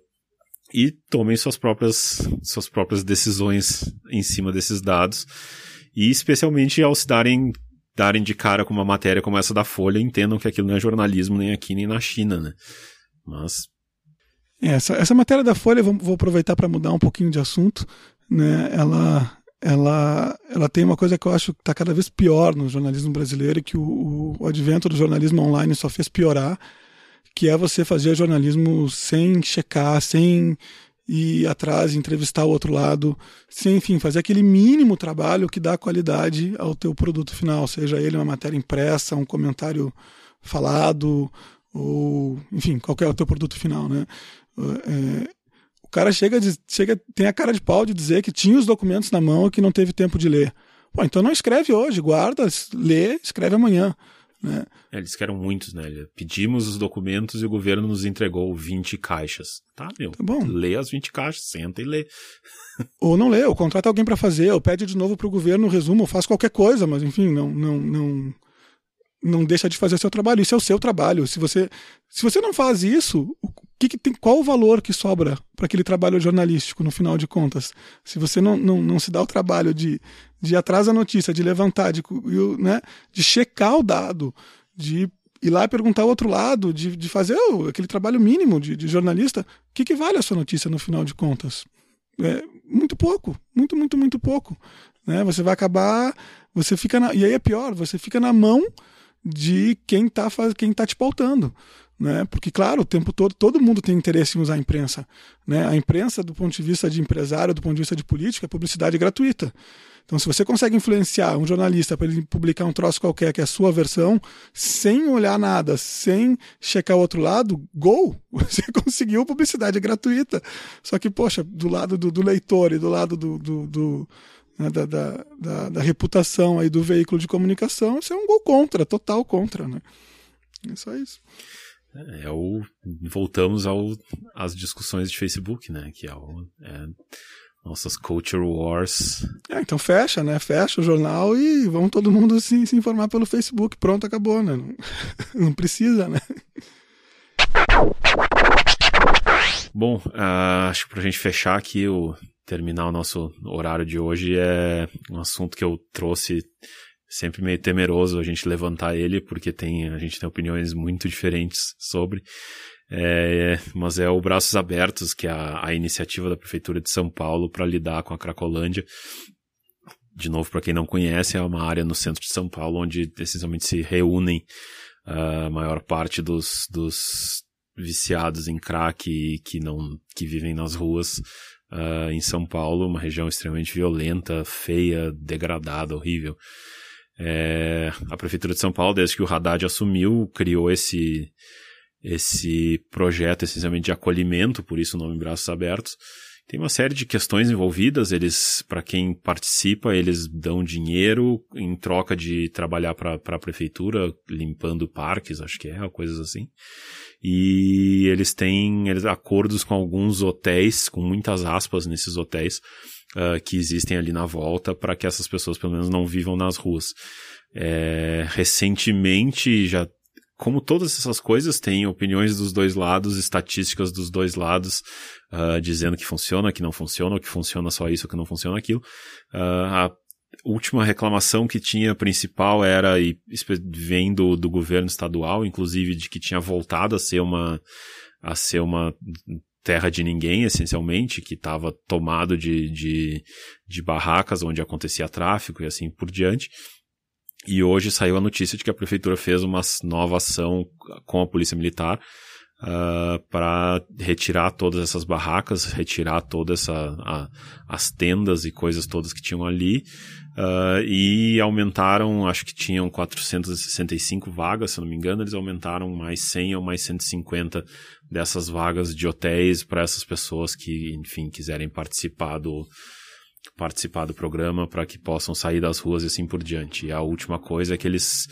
e tomem suas próprias, suas próprias decisões em cima desses dados, e especialmente ao se darem, darem de cara com uma matéria como essa da Folha, entendam que aquilo não é jornalismo nem aqui nem na China, né? Mas... Essa, essa matéria da Folha, vou, vou aproveitar para mudar um pouquinho de assunto, né? Ela... Ela, ela tem uma coisa que eu acho que está cada vez pior no jornalismo brasileiro e que o, o advento do jornalismo online só fez piorar, que é você fazer jornalismo sem checar, sem ir atrás, entrevistar o outro lado, sem, enfim, fazer aquele mínimo trabalho que dá qualidade ao teu produto final, seja ele uma matéria impressa, um comentário falado, ou, enfim, qualquer o teu produto final, né? É, O cara chega, de, chega, tem a cara de pau de dizer que tinha os documentos na mão e que não teve tempo de ler. Pô, então não escreve hoje, guarda, lê, escreve amanhã, né? É, eles querem muitos, né? Pedimos os documentos e o governo nos entregou vinte caixas. Tá, meu, tá bom. Lê as vinte caixas, senta e lê. Ou não lê, ou contrata alguém para fazer, ou pede de novo pro governo, resumo, ou faz qualquer coisa, mas enfim, não... não, não... não deixa de fazer o seu trabalho, isso é o seu trabalho. Se você, se você não faz isso, o que que tem, qual o valor que sobra para aquele trabalho jornalístico, no final de contas? Se você não, não, não se dá o trabalho de, de ir atrás da notícia, de levantar, de, né, de checar o dado, de ir lá e perguntar ao outro lado, de, de fazer oh, aquele trabalho mínimo de, de jornalista, o que que vale a sua notícia, no final de contas? É muito pouco, muito, muito, muito pouco, né? Você vai acabar, você fica na, e aí é pior, você fica na mão de quem está quem tá te pautando, né? Porque, claro, o tempo todo, todo mundo tem interesse em usar a imprensa, né? A imprensa, do ponto de vista de empresário, do ponto de vista de política, é publicidade gratuita. Então, se você consegue influenciar um jornalista para ele publicar um troço qualquer, que é a sua versão, sem olhar nada, sem checar o outro lado, gol! Você conseguiu publicidade gratuita. Só que, poxa, do lado do, do leitor e do lado do... do, do Da, da, da, da reputação aí do veículo de comunicação, isso é um gol contra, total contra, né? É só isso. É o, voltamos ao, às discussões de Facebook, né? Que é, o, é nossas culture wars. É, então fecha, né? Fecha o jornal e vamos todo mundo se, se informar pelo Facebook. Pronto, acabou, né? Não, não precisa, né? Bom, uh, acho que pra gente fechar aqui, o, terminar o nosso horário de hoje, é um assunto que eu trouxe... Sempre meio temeroso a gente levantar ele, porque tem, a gente tem opiniões muito diferentes sobre. É, mas é o Braços Abertos, que é a, a iniciativa da Prefeitura de São Paulo para lidar com a Cracolândia. De novo, para quem não conhece, é uma área no centro de São Paulo onde essencialmente se reúnem uh, a maior parte dos, dos viciados em crack e que, não, que vivem nas ruas. Uh, em São Paulo, uma região extremamente violenta, feia, degradada, horrível. É, a Prefeitura de São Paulo, desde que o Haddad assumiu, criou esse, esse projeto essencialmente de acolhimento, por isso o nome Braços Abertos. Tem uma série de questões envolvidas, eles, para quem participa, eles dão dinheiro em troca de trabalhar para a prefeitura, limpando parques, acho que é, coisas assim. E eles têm eles, acordos com alguns hotéis, com muitas aspas nesses hotéis, Uh, que existem ali na volta, para que essas pessoas pelo menos não vivam nas ruas. É, recentemente, já, como todas essas coisas, tem opiniões dos dois lados, estatísticas dos dois lados, uh, dizendo que funciona, que não funciona, ou que funciona só isso, ou que não funciona aquilo. Uh, a última reclamação que tinha principal era, e vem do, do governo estadual, inclusive de que tinha voltado a ser uma... a ser uma terra de ninguém, essencialmente, que estava tomado de, de, de barracas onde acontecia tráfico e assim por diante. E hoje saiu a notícia de que a prefeitura fez uma nova ação com a polícia militar uh, para retirar todas essas barracas, retirar todas as tendas e coisas todas que tinham ali. Uh, e aumentaram, acho que tinham quatrocentas e sessenta e cinco vagas, se eu não me engano, eles aumentaram mais cem ou mais cento e cinquenta dessas vagas de hotéis para essas pessoas que, enfim, quiserem participar do, participar do programa, para que possam sair das ruas e assim por diante. E a última coisa é que eles,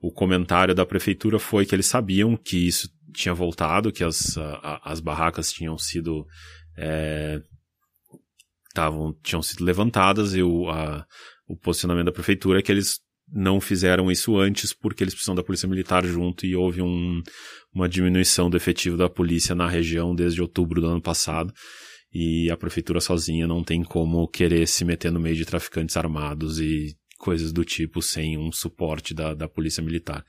o comentário da prefeitura foi que eles sabiam que isso tinha voltado, que as, a, as barracas tinham sido... É, tavam, tinham sido levantadas e o... A, O posicionamento da prefeitura é que eles não fizeram isso antes porque eles precisam da polícia militar junto, e houve um, uma diminuição do efetivo da polícia na região desde outubro do ano passado, e a prefeitura sozinha não tem como querer se meter no meio de traficantes armados e coisas do tipo sem um suporte da, da polícia militar.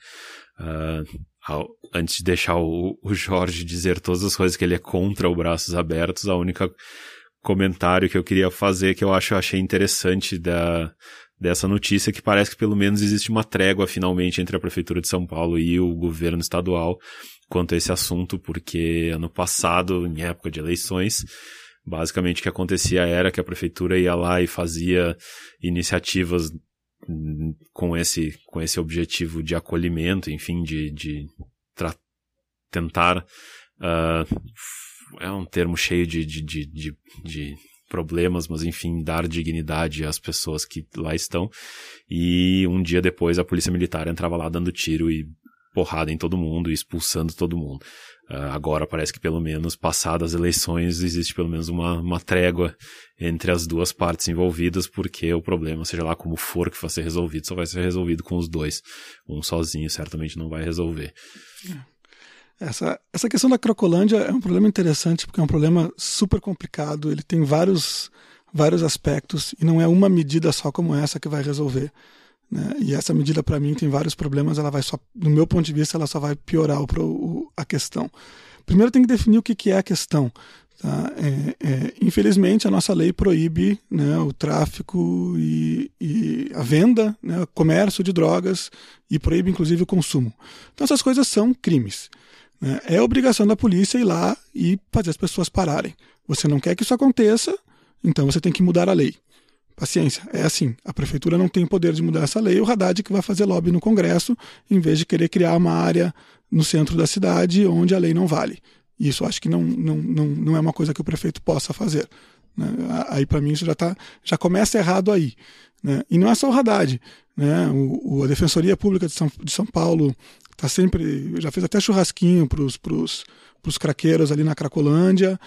Uh, antes de deixar o, o Jorge dizer todas as coisas que ele é contra o Braços Abertos, a única... comentário que eu queria fazer, que eu acho achei interessante da, dessa notícia, que parece que pelo menos existe uma trégua finalmente entre a Prefeitura de São Paulo e o governo estadual quanto a esse assunto, porque ano passado, em época de eleições, basicamente o que acontecia era que a Prefeitura ia lá e fazia iniciativas com esse, com esse objetivo de acolhimento, enfim, de, de tra- tentar... Uh, é um termo cheio de, de, de, de, de problemas, mas enfim, dar dignidade às pessoas que lá estão. E um dia depois a polícia militar entrava lá dando tiro e porrada em todo mundo, expulsando todo mundo. Uh, agora parece que pelo menos, passadas as eleições, existe pelo menos uma, uma trégua entre as duas partes envolvidas, porque o problema, seja lá como for que vai ser resolvido, só vai ser resolvido com os dois. Um sozinho certamente não vai resolver. Essa, essa questão da Cracolândia é um problema interessante, porque é um problema super complicado, ele tem vários, vários aspectos, e não é uma medida só como essa que vai resolver, né? E essa medida, para mim, tem vários problemas, ela vai só, do meu ponto de vista, ela só vai piorar o, o, a questão. Primeiro tem que definir o que, que é a questão. Tá? É, é, infelizmente, a nossa lei proíbe, né, o tráfico e, e a venda, né, o comércio de drogas, e proíbe, inclusive, o consumo. Então, essas coisas são crimes. É obrigação da polícia ir lá e fazer as pessoas pararem. Você não quer que isso aconteça, então você tem que mudar a lei. Paciência, é assim. A prefeitura não tem poder de mudar essa lei, o Haddad que vai fazer lobby no Congresso, em vez de querer criar uma área no centro da cidade onde a lei não vale. Isso acho que não, não, não, não é uma coisa que o prefeito possa fazer. Né? Aí para mim isso já, tá, já começa errado aí. Né? E não é só o Haddad. Né? O, a Defensoria Pública de São, de São Paulo tá sempre, já fez até churrasquinho pros, pros, pros craqueiros ali na Cracolândia,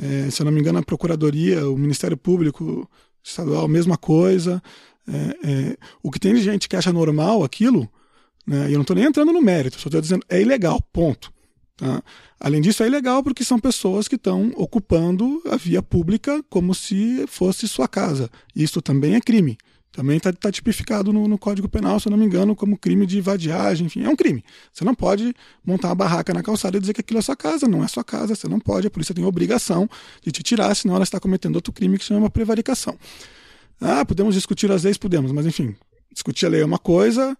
é, se eu não me engano a Procuradoria, o Ministério Público Estadual, mesma coisa. É, é, o que tem de gente que acha normal aquilo, né, e eu não estou nem entrando no mérito, só estou dizendo, é ilegal, ponto. Tá? Além disso, é ilegal porque são pessoas que estão ocupando a via pública como se fosse sua casa. Isso também é crime. Também está tá tipificado no, no Código Penal, se eu não me engano, como crime de vadiagem. Enfim, é um crime. Você não pode montar uma barraca na calçada e dizer que aquilo é sua casa. Não é sua casa, você não pode. A polícia tem a obrigação de te tirar, senão ela está cometendo outro crime que se chama prevaricação. Ah, podemos discutir as leis? Podemos, mas enfim, discutir a lei é uma coisa...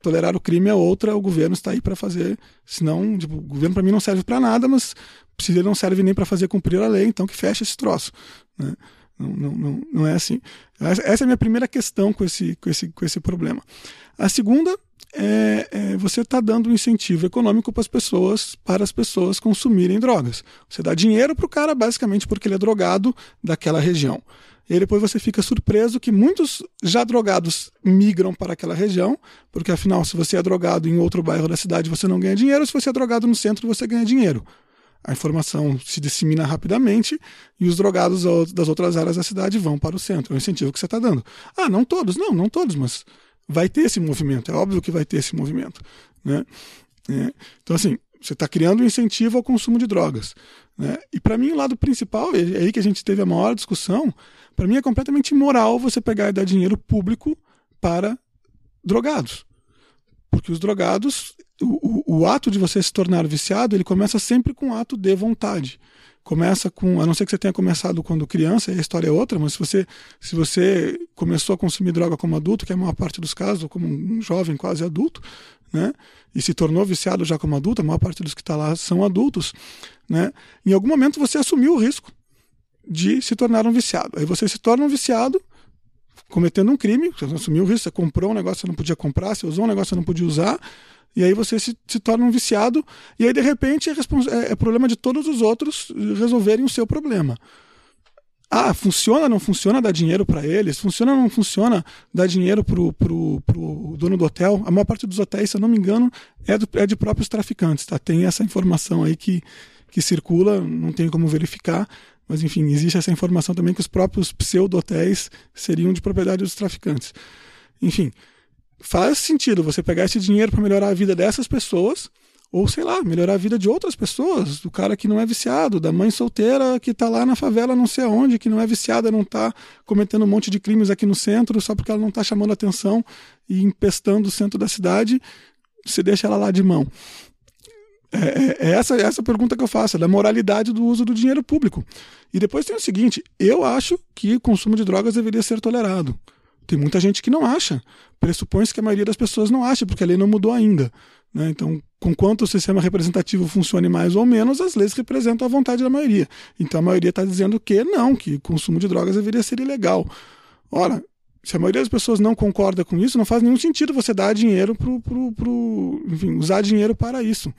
Tolerar o crime é outra, o governo está aí para fazer, senão, tipo, o governo para mim não serve para nada, mas se ele não serve nem para fazer cumprir a lei, então que feche esse troço, né? Não, não, não, não é assim. Essa é a minha primeira questão com esse, com esse, com esse problema. A segunda é, é você está dando um incentivo econômico para as pessoas, para as pessoas consumirem drogas. Você dá dinheiro para o cara basicamente porque ele é drogado daquela região. E aí depois você fica surpreso que muitos já drogados migram para aquela região, porque afinal, se você é drogado em outro bairro da cidade, você não ganha dinheiro, se você é drogado no centro, você ganha dinheiro. A informação se dissemina rapidamente e os drogados das outras áreas da cidade vão para o centro. É um incentivo que você está dando. Ah, não todos, não, não todos, mas vai ter esse movimento, é óbvio que vai ter esse movimento, né? É. Então assim, você está criando um incentivo ao consumo de drogas, né? E para mim o lado principal, é aí que a gente teve a maior discussão, para mim é completamente imoral você pegar e dar dinheiro público para drogados. Porque os drogados, o, o, o ato de você se tornar viciado, ele começa sempre com um ato de vontade. Começa com, a não ser que você tenha começado quando criança, a história é outra, mas se você, se você começou a consumir droga como adulto, que é a maior parte dos casos, ou como um jovem quase adulto, né, e se tornou viciado já como adulto, a maior parte dos que está lá são adultos, né, em algum momento você assumiu o risco de se tornar um viciado. Aí você se torna um viciado cometendo um crime, você assumiu o risco, você comprou um negócio que você não podia comprar, você usou um negócio que você não podia usar, e aí você se, se torna um viciado, e aí de repente é, é, é problema de todos os outros resolverem o seu problema. Ah, funciona, não funciona dar dinheiro para eles? Funciona, não funciona dar dinheiro pro, pro, pro dono do hotel? A maior parte dos hotéis, se eu não me engano, é, do, é de próprios traficantes, tá? Tem essa informação aí que, que circula, não tem como verificar, mas enfim, existe essa informação também que os próprios pseudo-hotéis seriam de propriedade dos traficantes. Enfim, faz sentido você pegar esse dinheiro para melhorar a vida dessas pessoas, ou sei lá, melhorar a vida de outras pessoas, do cara que não é viciado, da mãe solteira que tá lá na favela não sei aonde, que não é viciada, não tá cometendo um monte de crimes aqui no centro só porque ela não tá chamando atenção e empestando o centro da cidade, você deixa ela lá de mão. É, é essa, é essa pergunta que eu faço, é da moralidade do uso do dinheiro público. E depois tem o seguinte, eu acho que o consumo de drogas deveria ser tolerado. Tem muita gente que não acha, pressupõe-se que a maioria das pessoas não acha, porque a lei não mudou ainda, né? Então, conquanto o sistema representativo funcione mais ou menos, as leis representam a vontade da maioria. Então a maioria está dizendo que não, que o consumo de drogas deveria ser ilegal. Ora, se a maioria das pessoas não concorda com isso, não faz nenhum sentido você dar dinheiro pro, pro, pro, enfim, usar dinheiro para isso.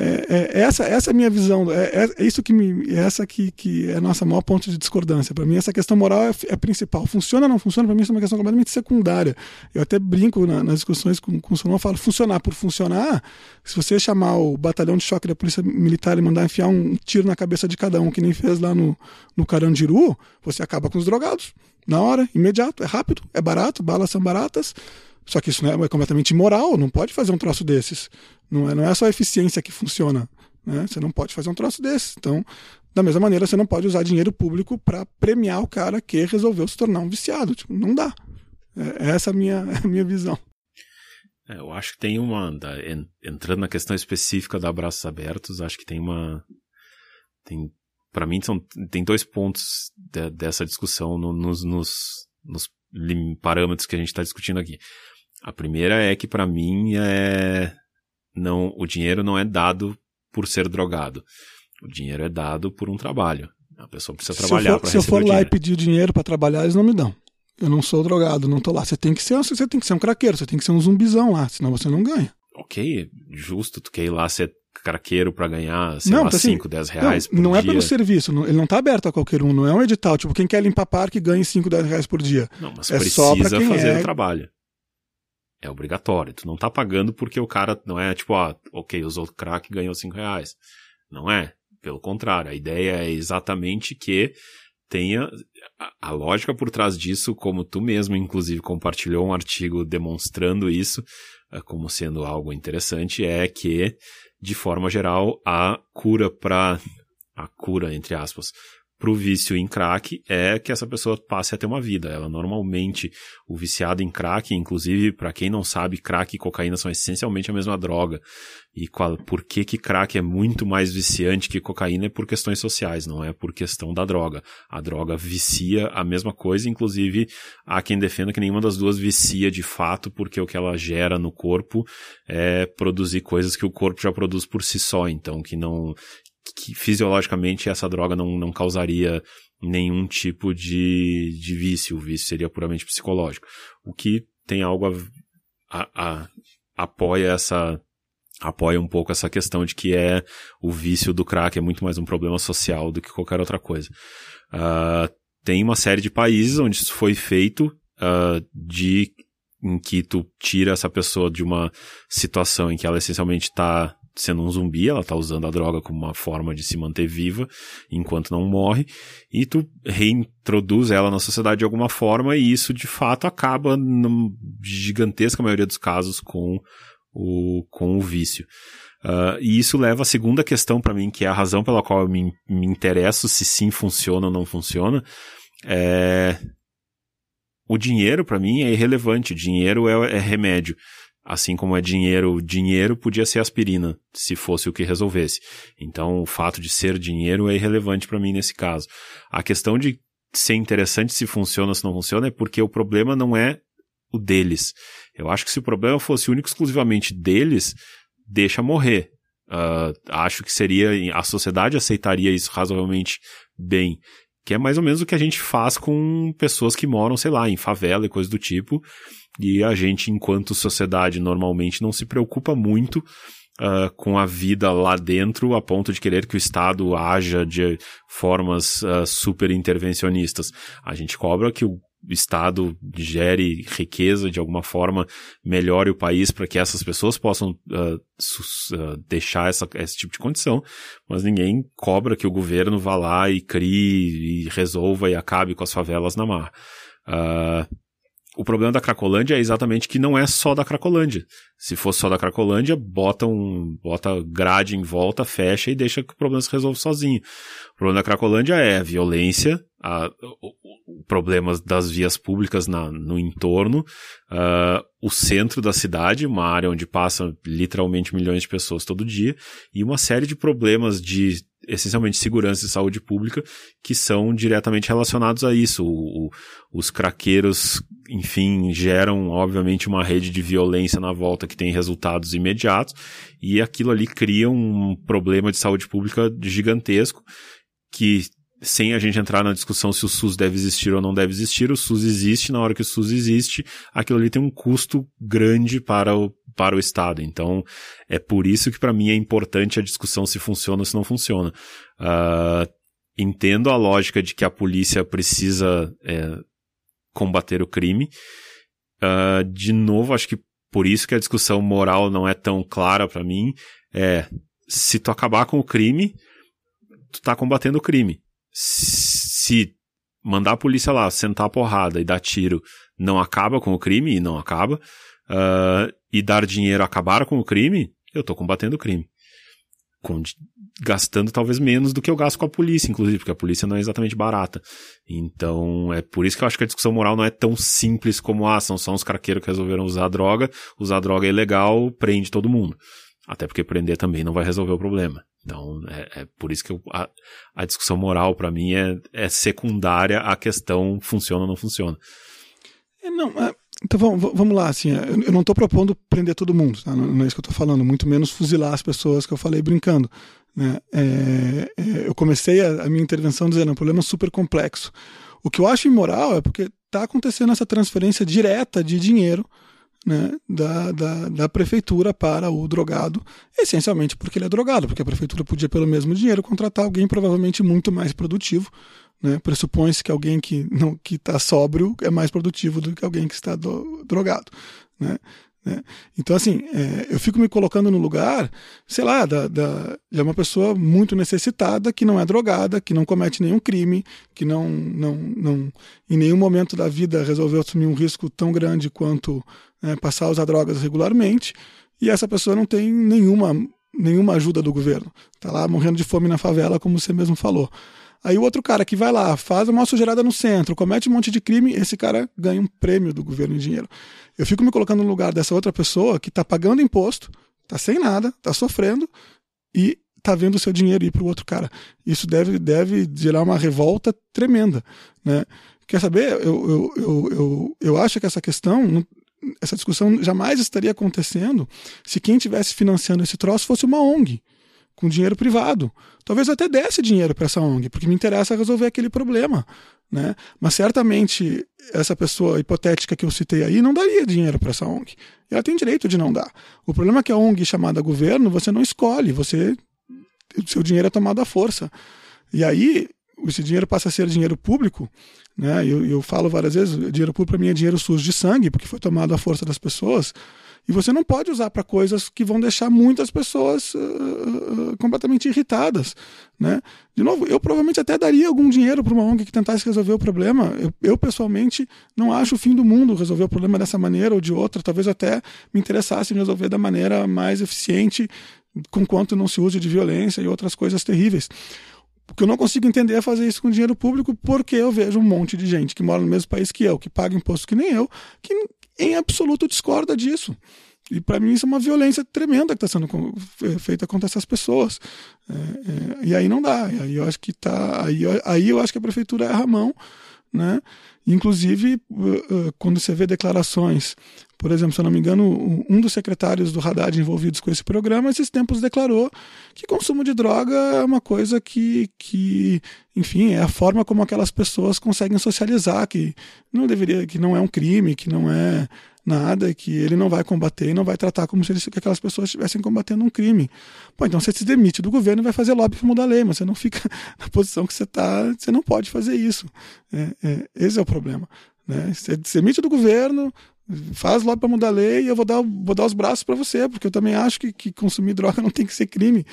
É, é, essa, essa é a minha visão, é, é isso que, me, essa que, que é a nossa maior ponto de discordância. Para mim, essa questão moral é, é principal. Funciona ou não funciona? Para mim, isso é uma questão completamente secundária. Eu até brinco na, nas discussões com, com o Solon, eu falo, funcionar por funcionar, se você chamar o batalhão de choque da polícia militar e mandar enfiar um tiro na cabeça de cada um, que nem fez lá no, no Carandiru, você acaba com os drogados. Na hora, imediato, é rápido, é barato, balas são baratas. Só que isso não é, é completamente imoral, não pode fazer um troço desses. Não é, não é só a eficiência que funciona, né? Você não pode fazer um troço desses. Então, da mesma maneira, você não pode usar dinheiro público para premiar o cara que resolveu se tornar um viciado. Tipo, não dá. É, essa é a minha, é a minha visão. É, eu acho que tem uma... Entrando na questão específica da Braços Abertos, acho que tem uma... Tem... Para mim, são, tem dois pontos de, dessa discussão no, nos, nos, nos parâmetros que a gente está discutindo aqui. A primeira é que, para mim, é, não, o dinheiro não é dado por ser drogado. O dinheiro é dado por um trabalho. A pessoa precisa trabalhar para receber o dinheiro. Se eu for lá e pedir dinheiro para trabalhar, eles não me dão. Eu não sou drogado, não estou lá. Você tem que ser, você tem que ser um craqueiro, você tem que ser um zumbizão lá, senão você não ganha. Ok, justo, tu quer ir lá ser craqueiro pra ganhar, sei não, lá, cinco, assim, dez reais não, por não dia. Não é pelo serviço, não, ele não tá aberto a qualquer um, não é um edital, tipo, quem quer limpar parque ganha cinco, dez reais por dia. Não, mas é precisa só pra quem fazer é... o trabalho. É obrigatório. Tu não tá pagando porque o cara não é tipo, ah, ok, usou crack e ganhou cinco reais. Não é. Pelo contrário, a ideia é exatamente que tenha a, a lógica por trás disso, como tu mesmo, inclusive, compartilhou um artigo demonstrando isso como sendo algo interessante, é que, de forma geral, a cura para a cura, entre aspas, para o vício em crack é que essa pessoa passe a ter uma vida. Ela normalmente, o viciado em crack, inclusive, para quem não sabe, crack e cocaína são essencialmente a mesma droga. E qual, por que que crack é muito mais viciante que cocaína é por questões sociais, não é por questão da droga. A droga vicia a mesma coisa, inclusive há quem defenda que nenhuma das duas vicia de fato, porque o que ela gera no corpo é produzir coisas que o corpo já produz por si só, então que não... que fisiologicamente essa droga não, não causaria nenhum tipo de, de vício, o vício seria puramente psicológico, o que tem algo a, a, a, apoia essa apoia um pouco essa questão de que é o vício do crack é muito mais um problema social do que qualquer outra coisa. Uh, tem uma série de países onde isso foi feito, uh, de, em que tu tira essa pessoa de uma situação em que ela essencialmente está sendo um zumbi, ela tá usando a droga como uma forma de se manter viva enquanto não morre, e tu reintroduz ela na sociedade de alguma forma, e isso de fato acaba na gigantesca maioria dos casos com o, com o vício. Uh, e isso leva à segunda questão para mim, que é a razão pela qual eu me, me interesso se sim funciona ou não funciona, é... o dinheiro para mim é irrelevante, dinheiro é, é remédio. Assim como é dinheiro, dinheiro podia ser aspirina, se fosse o que resolvesse. Então, o fato de ser dinheiro é irrelevante para mim nesse caso. A questão de ser interessante se funciona ou se não funciona é porque o problema não é o deles. Eu acho que se o problema fosse único exclusivamente deles, deixa morrer. Uh, acho que seria, a sociedade aceitaria isso razoavelmente bem. Que é mais ou menos o que a gente faz com pessoas que moram, sei lá, em favela e coisa do tipo. E a gente, enquanto sociedade, normalmente não se preocupa muito uh, com a vida lá dentro a ponto de querer que o Estado haja de formas uh, super intervencionistas. A gente cobra que o Estado gere riqueza de alguma forma, melhore o país para que essas pessoas possam uh, sus, uh, deixar essa, esse tipo de condição, mas ninguém cobra que o governo vá lá e crie e resolva e acabe com as favelas na marra. Uh, O problema da Cracolândia é exatamente que não é só da Cracolândia. Se fosse só da Cracolândia, bota, um, bota grade em volta, fecha e deixa que o problema se resolva sozinho. O problema da Cracolândia é a violência, a, o, o problemas das vias públicas na, no entorno, uh, o centro da cidade, uma área onde passam literalmente milhões de pessoas todo dia, e uma série de problemas de... essencialmente segurança e saúde pública, que são diretamente relacionados a isso. O, o, os craqueiros, enfim, geram, obviamente, uma rede de violência na volta que tem resultados imediatos, e aquilo ali cria um problema de saúde pública gigantesco, que, sem a gente entrar na discussão se o SUS deve existir ou não deve existir, o SUS existe, na hora que o SUS existe, aquilo ali tem um custo grande para o para o Estado. Então, é por isso que para mim é importante a discussão se funciona ou se não funciona. Uh, entendo a lógica de que a polícia precisa é, combater o crime. Uh, de novo, acho que por isso que a discussão moral não é tão clara para mim. É, se tu acabar com o crime, tu tá combatendo o crime. Se mandar a polícia lá sentar a porrada e dar tiro não acaba com o crime, e não acaba... Uh, e dar dinheiro acabar com o crime, eu tô combatendo o crime. Com, gastando talvez menos do que eu gasto com a polícia, inclusive, porque a polícia não é exatamente barata. Então, é por isso que eu acho que a discussão moral não é tão simples como, ah, são só uns craqueiros que resolveram usar droga, usar droga é ilegal, prende todo mundo. Até porque prender também não vai resolver o problema. Então, é, é por isso que eu, a, a discussão moral, pra mim, é, é secundária à questão funciona ou não funciona. É, não, é... Então vamos, vamos lá, assim, eu não estou propondo prender todo mundo, tá? Não é isso que eu estou falando, muito menos fuzilar as pessoas que eu falei brincando, né? É, é, eu comecei a, a minha intervenção dizendo, é um problema super complexo. O que eu acho imoral é porque está acontecendo essa transferência direta de dinheiro, né, da, da, da prefeitura para o drogado, essencialmente porque ele é drogado, porque a prefeitura podia pelo mesmo dinheiro contratar alguém provavelmente muito mais produtivo, né? Pressupõe-se que alguém que não que está sóbrio é mais produtivo do que alguém que está do, drogado, né? Né? Então, assim, é, eu fico me colocando no lugar, sei lá, da, da, de uma pessoa muito necessitada, que não é drogada, que não comete nenhum crime, que não, não, não em nenhum momento da vida resolveu assumir um risco tão grande quanto né, passar a usar drogas regularmente, e essa pessoa não tem nenhuma, nenhuma ajuda do governo. Está lá morrendo de fome na favela, como você mesmo falou. Aí o outro cara que vai lá, faz uma sujeirada no centro, comete um monte de crime, esse cara ganha um prêmio do governo em dinheiro. Eu fico me colocando no lugar dessa outra pessoa que tá pagando imposto, tá sem nada, tá sofrendo e tá vendo o seu dinheiro ir pro outro cara. Isso deve, deve gerar uma revolta tremenda, né? Quer saber? Eu, eu, eu, eu, eu acho que essa questão, essa discussão jamais estaria acontecendo se quem estivesse financiando esse troço fosse uma O N G. Com dinheiro privado. Talvez eu até desse dinheiro para essa O N G, porque me interessa resolver aquele problema. Né? Mas certamente essa pessoa hipotética que eu citei aí não daria dinheiro para essa O N G. Ela tem direito de não dar. O problema é que a O N G chamada governo, você não escolhe, você, o seu dinheiro é tomado à força. E aí, esse dinheiro passa a ser dinheiro público, né? eu, eu falo várias vezes, dinheiro público para mim é dinheiro sujo de sangue, porque foi tomado à força das pessoas. E você não pode usar para coisas que vão deixar muitas pessoas uh, completamente irritadas, né? De novo, eu provavelmente até daria algum dinheiro para uma O N G que tentasse resolver o problema. Eu, eu, pessoalmente, não acho o fim do mundo resolver o problema dessa maneira ou de outra. Talvez até me interessasse em resolver da maneira mais eficiente, com quanto não se use de violência e outras coisas terríveis. O que eu não consigo entender é fazer isso com dinheiro público, porque eu vejo um monte de gente que mora no mesmo país que eu, que paga imposto que nem eu, que em absoluto discorda disso. E para mim isso é uma violência tremenda que está sendo feita contra essas pessoas. É, é, e aí não dá. E aí eu acho que tá. Aí, aí eu acho que a prefeitura erra a mão, né? Inclusive, quando você vê declarações, por exemplo, se eu não me engano, um dos secretários do Haddad envolvidos com esse programa, esses tempos declarou que consumo de droga é uma coisa que, que enfim, é a forma como aquelas pessoas conseguem socializar, que não deveria, que não é um crime, que não é nada, que ele não vai combater e não vai tratar como se que aquelas pessoas estivessem combatendo um crime. Pô, então você se demite do governo e vai fazer lobby para mudar a lei, mas você não fica na posição que você está, você não pode fazer isso. É, é, esse é o problema. Né? Você se demite do governo, faz lobby para mudar a lei e eu vou dar, vou dar os braços para você, porque eu também acho que, que consumir droga não tem que ser crime.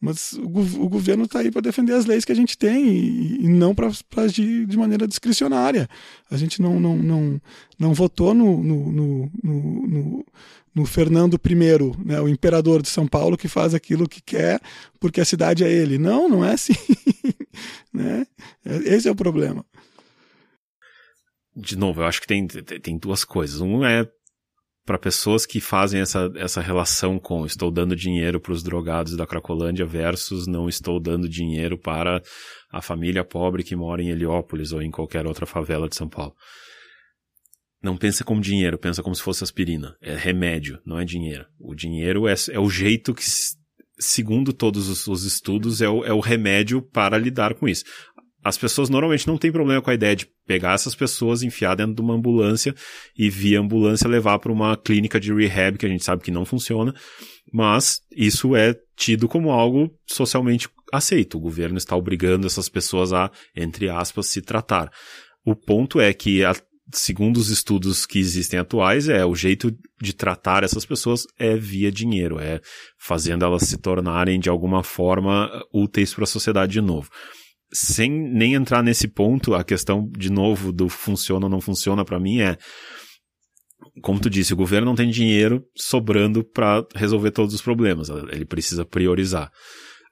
Mas o, o governo está aí para defender as leis que a gente tem e, e não para agir de maneira discricionária. A gente não, não, não, não votou no, no, no, no, no Fernando I, né, o imperador de São Paulo, que faz aquilo que quer porque a cidade é ele. Não, não é assim. Né? Esse é o problema. De novo, eu acho que tem, tem duas coisas. Um é para pessoas que fazem essa, essa relação com estou dando dinheiro para os drogados da Cracolândia versus não estou dando dinheiro para a família pobre que mora em Heliópolis ou em qualquer outra favela de São Paulo. Não pensa como dinheiro, pensa como se fosse aspirina. É remédio, não é dinheiro. O dinheiro é, é o jeito que, segundo todos os, os estudos, é o, é o remédio para lidar com isso. As pessoas normalmente não têm problema com a ideia de pegar essas pessoas, enfiar dentro de uma ambulância e via ambulância levar para uma clínica de rehab, que a gente sabe que não funciona, mas isso é tido como algo socialmente aceito. O governo está obrigando essas pessoas a, entre aspas, se tratar. O ponto é que, a, segundo os estudos que existem atuais, é o jeito de tratar essas pessoas é via dinheiro, é fazendo elas se tornarem de alguma forma úteis para a sociedade de novo. Sem nem entrar nesse ponto, a questão, de novo, do funciona ou não funciona para mim é, como tu disse, o governo não tem dinheiro sobrando para resolver todos os problemas, ele precisa priorizar.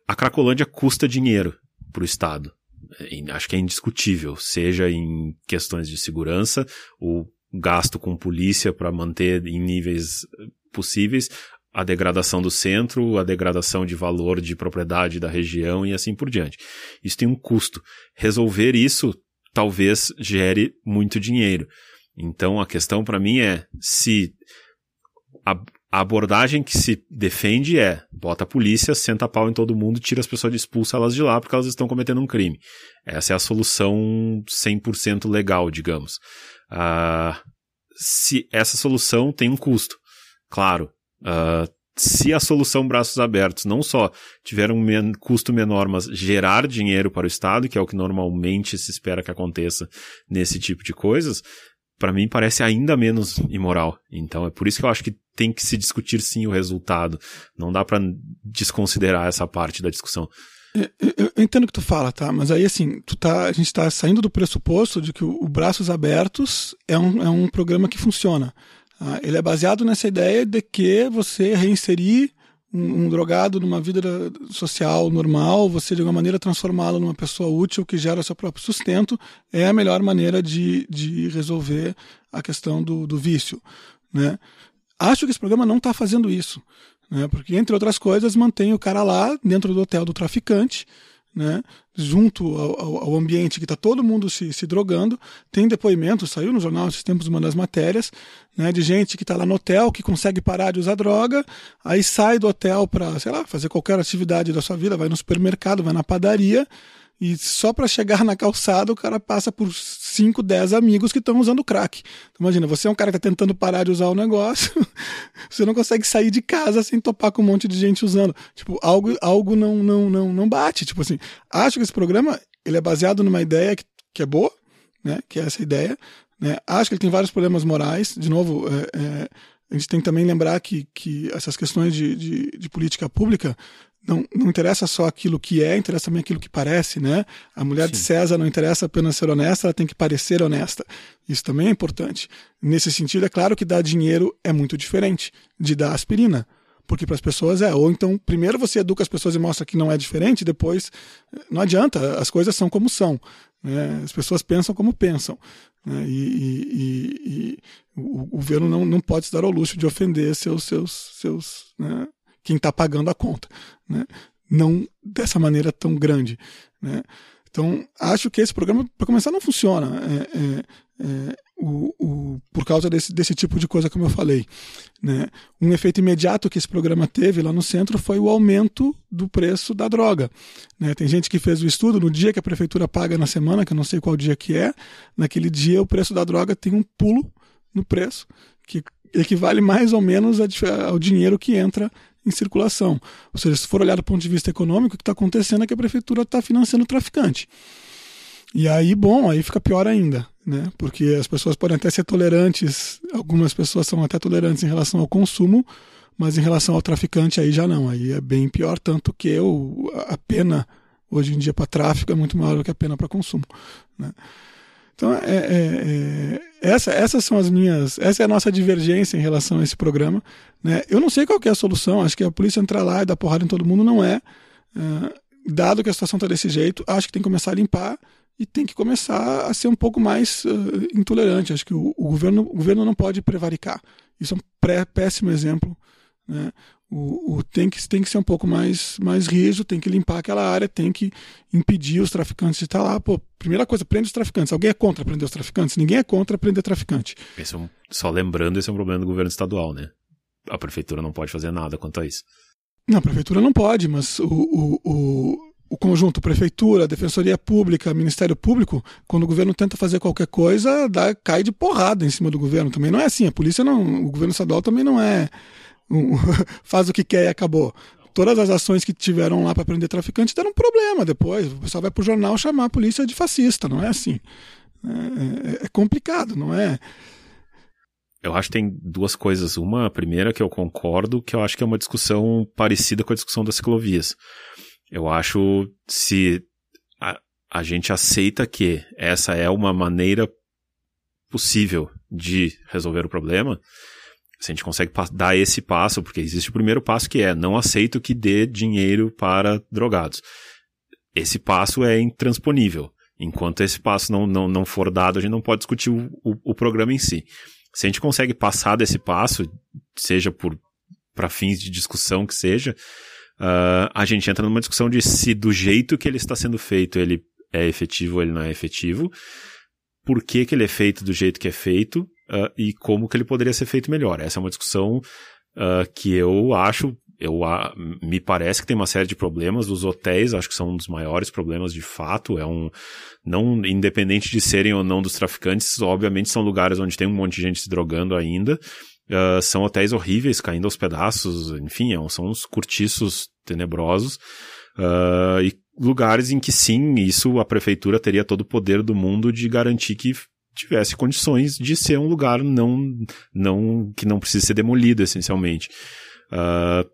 A Cracolândia custa dinheiro para o Estado, acho que é indiscutível, seja em questões de segurança, o gasto com polícia para manter em níveis possíveis, a degradação do centro, a degradação de valor de propriedade da região e assim por diante. Isso tem um custo. Resolver isso talvez gere muito dinheiro. Então a questão para mim é se a, a abordagem que se defende é bota a polícia, senta a pau em todo mundo, tira as pessoas, expulsa elas de lá porque elas estão cometendo um crime. Essa é a solução cem por cento legal, digamos. Ah, se essa solução tem um custo, claro. Uh, se a solução Braços Abertos não só tiver um men- custo menor, mas gerar dinheiro para o Estado, que é o que normalmente se espera que aconteça nesse tipo de coisas, para mim parece ainda menos imoral. Então é por isso que eu acho que tem que se discutir sim o resultado. Não dá para desconsiderar essa parte da discussão. Eu, eu entendo o que tu fala, tá? Mas aí assim, tu tá, a gente está saindo do pressuposto de que o Braços Abertos é um, é um programa que funciona. Ah, ele é baseado nessa ideia de que você reinserir um, um drogado numa vida social normal, você de alguma maneira transformá-lo numa pessoa útil que gera seu próprio sustento, é a melhor maneira de, de resolver a questão do, do vício, né? Acho que esse programa não está fazendo isso, né? Porque, entre outras coisas, mantém o cara lá dentro do hotel do traficante, né? Junto ao, ao, ao ambiente que está todo mundo se, se drogando. Tem depoimento, saiu no jornal esses tempos uma das matérias, né, de gente que está lá no hotel, que consegue parar de usar droga, aí sai do hotel para, sei lá, fazer qualquer atividade da sua vida, vai no supermercado, vai na padaria, e só para chegar na calçada o cara passa por cinco, dez amigos que estão usando crack. Então, imagina, você é um cara que está tentando parar de usar o negócio, você não consegue sair de casa sem topar com um monte de gente usando. Tipo, algo, algo não, não, não, não bate. Tipo assim, acho que esse programa ele é baseado numa ideia que, que é boa, né? Que é essa ideia. Né? Acho que ele tem vários problemas morais. De novo, é, é, a gente tem que também lembrar que, que essas questões de, de, de política pública Não, não interessa só aquilo que é, interessa também aquilo que parece, né? A mulher Sim. de César não interessa apenas ser honesta, ela tem que parecer honesta. Isso também é importante. Nesse sentido, é claro que dar dinheiro é muito diferente de dar aspirina, porque para as pessoas é. Ou então, primeiro você educa as pessoas e mostra que não é diferente, depois não adianta, as coisas são como são, né? As pessoas pensam como pensam, né? E, e, e, e o governo não, não pode se dar ao luxo de ofender seus, seus, seus, né? Quem está pagando a conta, né? Não dessa maneira tão grande, né? Então, acho que esse programa, para começar, não funciona é, é, é, o, o, por causa desse, desse tipo de coisa, como eu falei, né? Um efeito imediato que esse programa teve lá no centro foi o aumento do preço da droga, né? Tem gente que fez o estudo, no dia que a prefeitura paga na semana, que eu não sei qual dia que é, naquele dia o preço da droga tem um pulo no preço, que equivale mais ou menos ao dinheiro que entra em circulação. Ou seja, se for olhar do ponto de vista econômico, o que está acontecendo é que a prefeitura está financiando o traficante. E aí, bom, aí fica pior ainda, né? Porque as pessoas podem até ser tolerantes, algumas pessoas são até tolerantes em relação ao consumo, mas em relação ao traficante aí já não. Aí é bem pior, tanto que o, a pena hoje em dia para tráfico é muito maior do que a pena para consumo, né? Então, é, é, é, essa, essas são as minhas. Essa é a nossa divergência em relação a esse programa, né? Eu não sei qual que é a solução. Acho que a polícia entrar lá e dar porrada em todo mundo não é. Uh, dado que a situação está desse jeito, acho que tem que começar a limpar e tem que começar a ser um pouco mais uh, intolerante. Acho que o, o, governo, o governo não pode prevaricar. Isso é um pré, péssimo exemplo, né? O, o, tem, que, tem que ser um pouco mais, mais rígido, tem que limpar aquela área, tem que impedir os traficantes de estar lá. Pô, primeira coisa, prende os traficantes. Alguém é contra prender os traficantes? Ninguém é contra prender traficante. Esse é um, só lembrando, esse é um problema do governo estadual, né? A prefeitura não pode fazer nada quanto a isso. Não, a prefeitura não pode, mas o, o, o, o conjunto, prefeitura, defensoria pública, ministério público, quando o governo tenta fazer qualquer coisa, dá, cai de porrada em cima do governo. Também não é assim, a polícia não, o governo estadual também não é... faz o que quer e acabou. Todas as ações que tiveram lá para prender traficante deram um problema depois. O pessoal vai pro jornal chamar a polícia de fascista. Não é assim. É, é complicado, não é? Eu acho que tem duas coisas. Uma, a primeira que eu concordo, que eu acho que é uma discussão parecida com a discussão das ciclovias. Eu acho se a, a gente aceita que essa é uma maneira possível de resolver o problema... Se a gente consegue dar esse passo, porque existe o primeiro passo que é, não aceito que dê dinheiro para drogados. Esse passo é intransponível. Enquanto esse passo não, não, não for dado, a gente não pode discutir o, o, o programa em si. Se a gente consegue passar desse passo, seja por para fins de discussão que seja, uh, a gente entra numa discussão de se do jeito que ele está sendo feito ele é efetivo ou ele não é efetivo, por que que ele é feito do jeito que é feito, Uh, e como que ele poderia ser feito melhor. Essa é uma discussão uh, que eu acho, eu, uh, me parece que tem uma série de problemas. Os hotéis acho que são um dos maiores problemas de fato. É um, não, independente de serem ou não dos traficantes, obviamente são lugares onde tem um monte de gente se drogando ainda. Uh, são hotéis horríveis, caindo aos pedaços, enfim, são uns cortiços tenebrosos. Uh, e lugares em que sim, isso a prefeitura teria todo o poder do mundo de garantir que tivesse condições de ser um lugar não, não, que não precise ser demolido, essencialmente. Uh,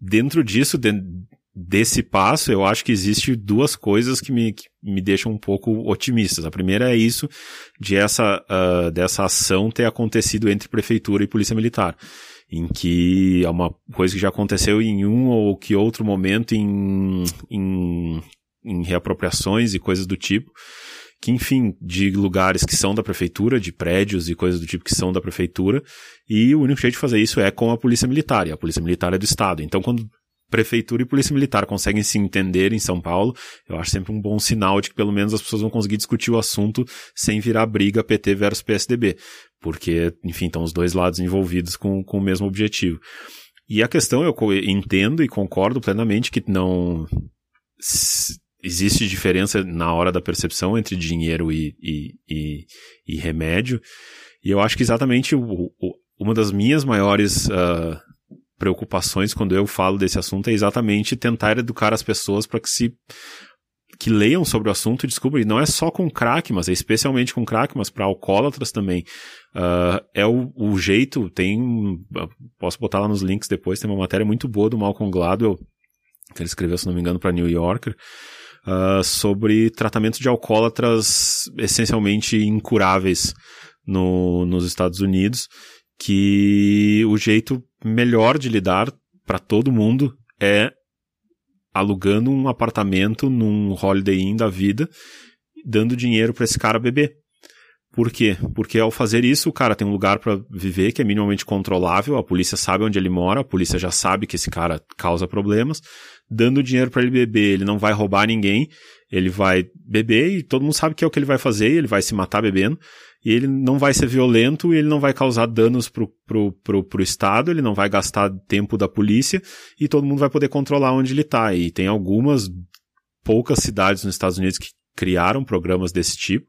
dentro disso, de, desse passo, eu acho que existe duas coisas que me, que me deixam um pouco otimistas. A primeira é isso, de essa, uh, dessa ação ter acontecido entre prefeitura e polícia militar, em que é uma coisa que já aconteceu em um ou que outro momento em, em, em reapropriações e coisas do tipo, que enfim, de lugares que são da prefeitura, de prédios e coisas do tipo que são da prefeitura, e o único jeito de fazer isso é com a polícia militar, e a polícia militar é do Estado. Então, quando prefeitura e polícia militar conseguem se entender em São Paulo, eu acho sempre um bom sinal de que pelo menos as pessoas vão conseguir discutir o assunto sem virar briga P T versus P S D B, porque, enfim, estão os dois lados envolvidos com, com o mesmo objetivo. E a questão, eu entendo e concordo plenamente que não... existe diferença na hora da percepção entre dinheiro e, e, e, e remédio, e eu acho que exatamente o, o, uma das minhas maiores uh, preocupações quando eu falo desse assunto é exatamente tentar educar as pessoas para que se que leiam sobre o assunto e descubram, e não é só com crack, mas é especialmente com crack, mas para alcoólatras também. Uh, é o, o jeito, tem, posso botar lá nos links depois, tem uma matéria muito boa do Malcolm Gladwell, que ele escreveu, se não me engano, para New Yorker, Uh, sobre tratamento de alcoólatras essencialmente incuráveis no, nos Estados Unidos, que o jeito melhor de lidar para todo mundo é alugando um apartamento num Holiday Inn da vida, dando dinheiro para esse cara beber. Por quê? Porque ao fazer isso, o cara tem um lugar para viver que é minimamente controlável, a polícia sabe onde ele mora, a polícia já sabe que esse cara causa problemas, dando dinheiro para ele beber, ele não vai roubar ninguém, ele vai beber e todo mundo sabe que é o que ele vai fazer, ele vai se matar bebendo, e ele não vai ser violento, ele não vai causar danos pro, pro, pro, pro Estado, ele não vai gastar tempo da polícia, e todo mundo vai poder controlar onde ele tá. E tem algumas poucas cidades nos Estados Unidos que criaram programas desse tipo,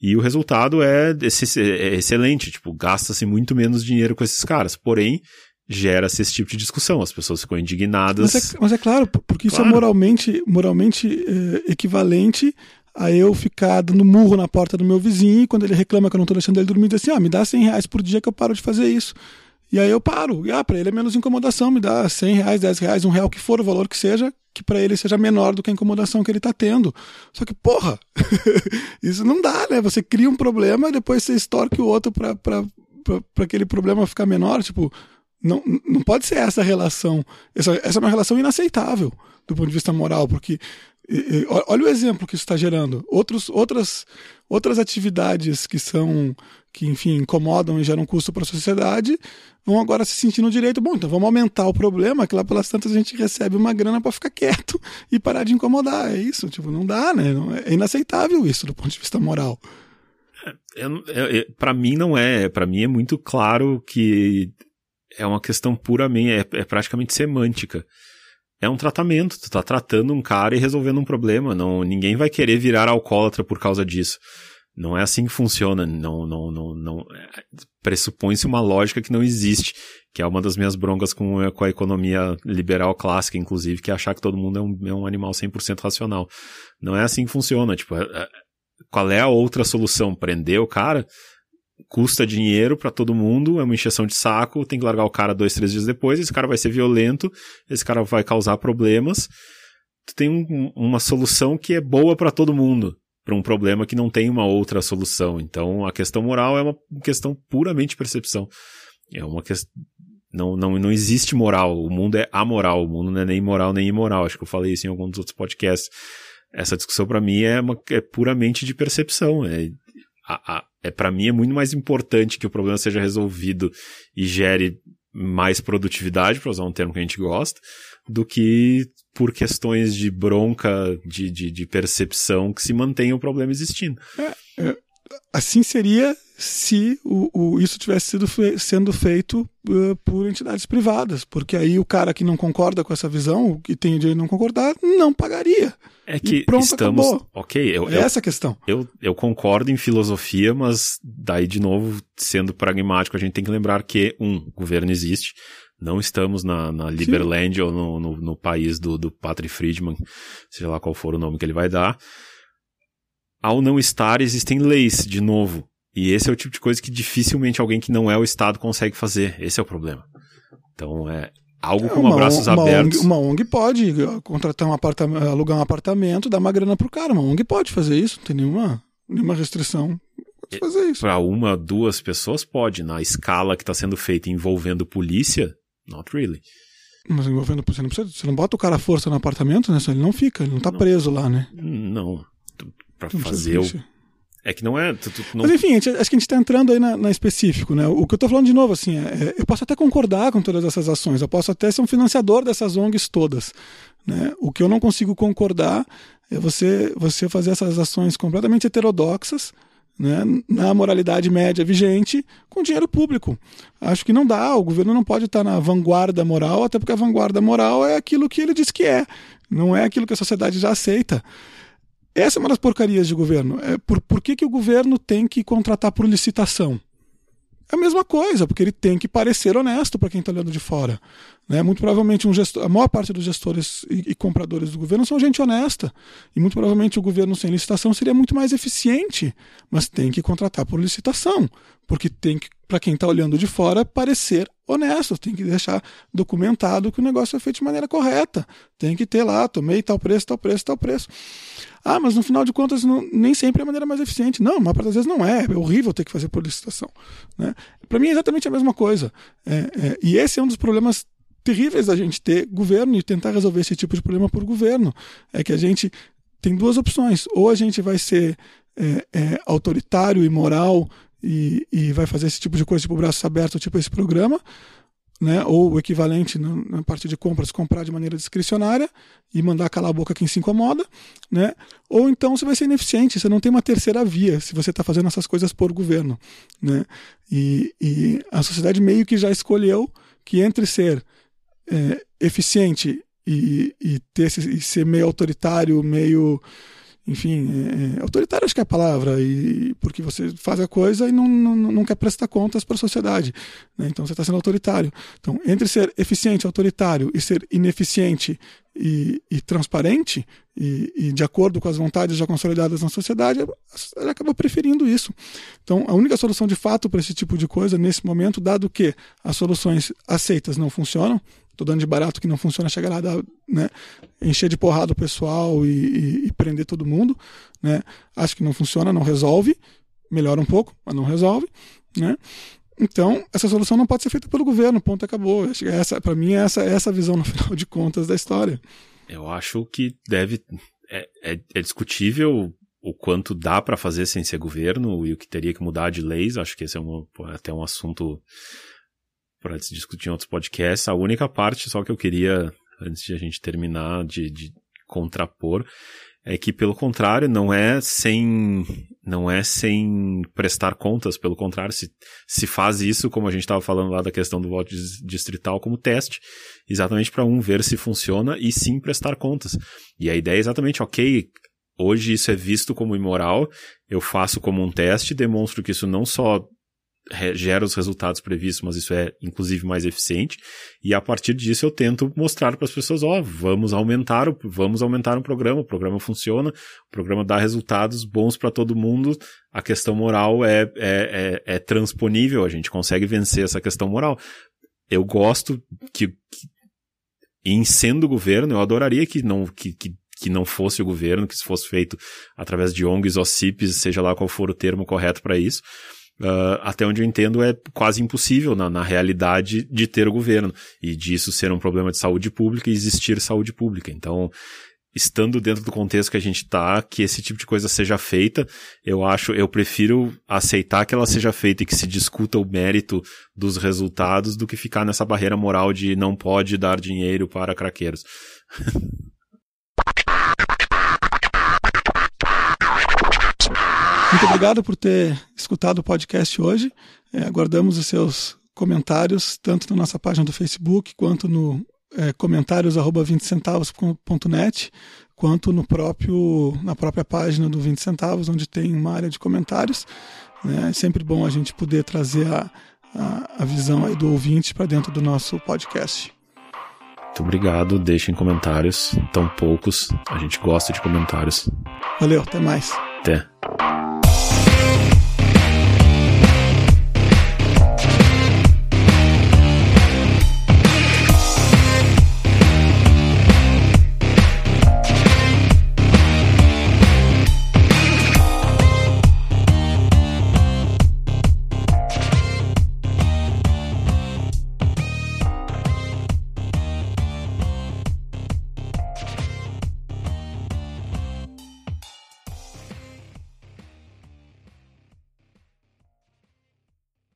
e o resultado é, é excelente, tipo, gasta-se muito menos dinheiro com esses caras, porém, gera-se esse tipo de discussão, as pessoas ficam indignadas. Mas é, mas é claro, porque isso claro. é moralmente, moralmente é, equivalente a eu ficar dando murro na porta do meu vizinho, e quando ele reclama que eu não tô deixando ele dormir, diz assim, ah, me dá cem reais por dia que eu paro de fazer isso. E aí eu paro, e, ah, pra ele é menos incomodação, me dá cem reais, dez reais, um real, o que for, o valor que seja, que pra ele seja menor do que a incomodação que ele tá tendo. Só que, porra, isso não dá, né? Você cria um problema e depois você estorque o outro pra, pra, pra, pra aquele problema ficar menor, tipo, não, não pode ser essa relação. Essa, essa é uma relação inaceitável do ponto de vista moral, porque e, e, olha o exemplo que isso tá gerando. Outros, outras, outras atividades que são... que, enfim, incomodam e geram custo para a sociedade, vão agora se sentir no direito. Bom, então vamos aumentar o problema, que lá pelas tantas a gente recebe uma grana para ficar quieto e parar de incomodar. É isso, tipo, não dá, né? É inaceitável isso do ponto de vista moral. É, é, é, para mim não é. Para mim é muito claro que é uma questão puramente, é, é praticamente semântica. É um tratamento, tu tá tratando um cara e resolvendo um problema. Não, ninguém vai querer virar alcoólatra por causa disso. Não é assim que funciona, não, não, não, não. Pressupõe-se uma lógica que não existe, que é uma das minhas broncas com, com a economia liberal clássica, inclusive, que é achar que todo mundo é um, é um animal cem por cento racional. Não é assim que funciona, tipo, qual é a outra solução? Prender o cara? Custa dinheiro pra todo mundo, é uma encheção de saco, tem que largar o cara dois, três dias depois, esse cara vai ser violento, esse cara vai causar problemas, tu tem um, uma solução que é boa pra todo mundo, para um problema que não tem uma outra solução. Então, a questão moral é uma questão puramente de percepção. É uma que... não, não, não existe moral. O mundo é amoral. O mundo não é nem moral nem imoral. Acho que eu falei isso em alguns outros podcasts. Essa discussão, para mim, é, uma... é puramente de percepção. É... A, a... é, para mim, é muito mais importante que o problema seja resolvido e gere mais produtividade, para usar um termo que a gente gosta, do que por questões de bronca, de, de, de percepção, que se mantém o problema existindo. É, é, assim seria se o, o, isso tivesse sido fe, sendo feito uh, por entidades privadas, porque aí o cara que não concorda com essa visão, que tem o direito de não concordar, não pagaria. É que e pronto, estamos... acabou. Okay, eu, é eu, essa a questão. Eu, eu concordo em filosofia, mas daí, de novo, sendo pragmático, a gente tem que lembrar que, um, o governo existe, não estamos na, na Liberland Sim. ou no, no, no país do, do Patrick Friedman, seja lá qual for o nome que ele vai dar. ao não estar, existem leis, de novo. E esse é o tipo de coisa que dificilmente alguém que não é o Estado consegue fazer. Esse é o problema. Então, é algo como uma Braços Abertos... Uma O N G pode contratar um apartamento, alugar um apartamento, dar uma grana pro cara. Uma O N G pode fazer isso, não tem nenhuma, nenhuma restrição. Pode fazer isso. Para uma, duas pessoas, pode. Na escala que está sendo feita envolvendo polícia, not really. Mas envolvendo polícia, não precisa, você não bota o cara à força no apartamento, né? Só ele não fica, ele não tá não, preso lá, né? Não, para fazer o... É que não é... Tu, tu, não... Mas enfim, acho que a gente está entrando aí na, na específico, né? O que eu estou falando de novo, assim, é, eu posso até concordar com todas essas ações, eu posso até ser um financiador dessas O N Gs todas, né? O que eu não consigo concordar é você, você fazer essas ações completamente heterodoxas, né, na moralidade média vigente, com dinheiro público. Acho que não dá, o governo não pode estar na vanguarda moral, até porque a vanguarda moral é aquilo que ele diz que é, não é aquilo que a sociedade já aceita. Essa é uma das porcarias de governo. É por, por que que o governo tem que contratar por licitação? É a mesma coisa, porque ele tem que parecer honesto para quem está olhando de fora. Né? Muito provavelmente um gestor, a maior parte dos gestores e, e compradores do governo são gente honesta. E muito provavelmente o governo sem licitação seria muito mais eficiente, mas tem que contratar por licitação, porque tem que, para quem está olhando de fora, parecer honesto. Tem que deixar documentado que o negócio é feito de maneira correta. Tem que ter lá, tomei tal preço, tal preço, tal preço. Ah, mas no final de contas não, nem sempre é a maneira mais eficiente. Não, mas às vezes não é. É horrível ter que fazer por licitação. Né? Para mim é exatamente a mesma coisa. É, é, e esse é um dos problemas terríveis da gente ter governo e tentar resolver esse tipo de problema por governo. É que a gente tem duas opções. Ou a gente vai ser é, é, autoritário e moral e, e vai fazer esse tipo de coisa, tipo braços abertos, tipo esse programa, né? Ou o equivalente na, na parte de compras, comprar de maneira discricionária e mandar calar a boca quem se incomoda, né? Ou então você vai ser ineficiente, você não tem uma terceira via se você está fazendo essas coisas por governo, né? E, e a sociedade meio que já escolheu que entre ser é, eficiente e, e, ter esse, e ser meio autoritário, meio... Enfim, é, autoritário acho que é a palavra, e, porque você faz a coisa e não, não, não quer prestar contas para a sociedade, né? Então você está sendo autoritário. Então, entre ser eficiente, autoritário, e ser ineficiente e, e transparente, e, e de acordo com as vontades já consolidadas na sociedade, ela acaba preferindo isso. Então, a única solução de fato para esse tipo de coisa, nesse momento, dado que as soluções aceitas não funcionam, estou dando de barato que não funciona, chegar lá, dá, né, encher de porrada o pessoal e, e, e prender todo mundo, né? Acho que não funciona, não resolve, melhora um pouco, mas não resolve, né? Então, essa solução não pode ser feita pelo governo, ponto, acabou. Para mim, é essa, essa a visão, no final de contas, da história. Eu acho que deve... É, é, é discutível o quanto dá para fazer sem ser governo e o que teria que mudar de leis. Acho que esse é um, até um assunto para se discutir em outros podcasts. A única parte só que eu queria, antes de a gente terminar de, de contrapor, é que, pelo contrário, não é sem, não é sem prestar contas, pelo contrário, se, se faz isso, como a gente estava falando lá da questão do voto distrital, como teste, exatamente para um, ver se funciona e sim prestar contas. E a ideia é exatamente, ok, hoje isso é visto como imoral, eu faço como um teste, demonstro que isso não só gera os resultados previstos, mas isso é inclusive mais eficiente, e a partir disso eu tento mostrar para as pessoas, ó, vamos aumentar, o, vamos aumentar um programa, o programa funciona, o programa dá resultados bons para todo mundo, a questão moral é, é, é, é transponível, a gente consegue vencer essa questão moral. Eu gosto que, que em sendo governo, eu adoraria que não... Que, que que não fosse o governo, que isso fosse feito através de O N Gs ou C I Ps, seja lá qual for o termo correto para isso. Uh, até onde eu entendo, é quase impossível na, na realidade de ter o governo e disso ser um problema de saúde pública e existir saúde pública. Então, estando dentro do contexto que a gente está, que esse tipo de coisa seja feita, eu acho, eu prefiro aceitar que ela seja feita e que se discuta o mérito dos resultados do que ficar nessa barreira moral de não pode dar dinheiro para craqueiros. Muito obrigado por ter escutado o podcast hoje. É, aguardamos os seus comentários, tanto na nossa página do Facebook, quanto no é, comentários arroba vinte centavos ponto net, quanto no próprio, na própria página do vinte centavos, onde tem uma área de comentários. É sempre bom a gente poder trazer a, a, a visão aí do ouvinte para dentro do nosso podcast. Muito obrigado. Deixem comentários, tão poucos. A gente gosta de comentários. Valeu, até mais. Até.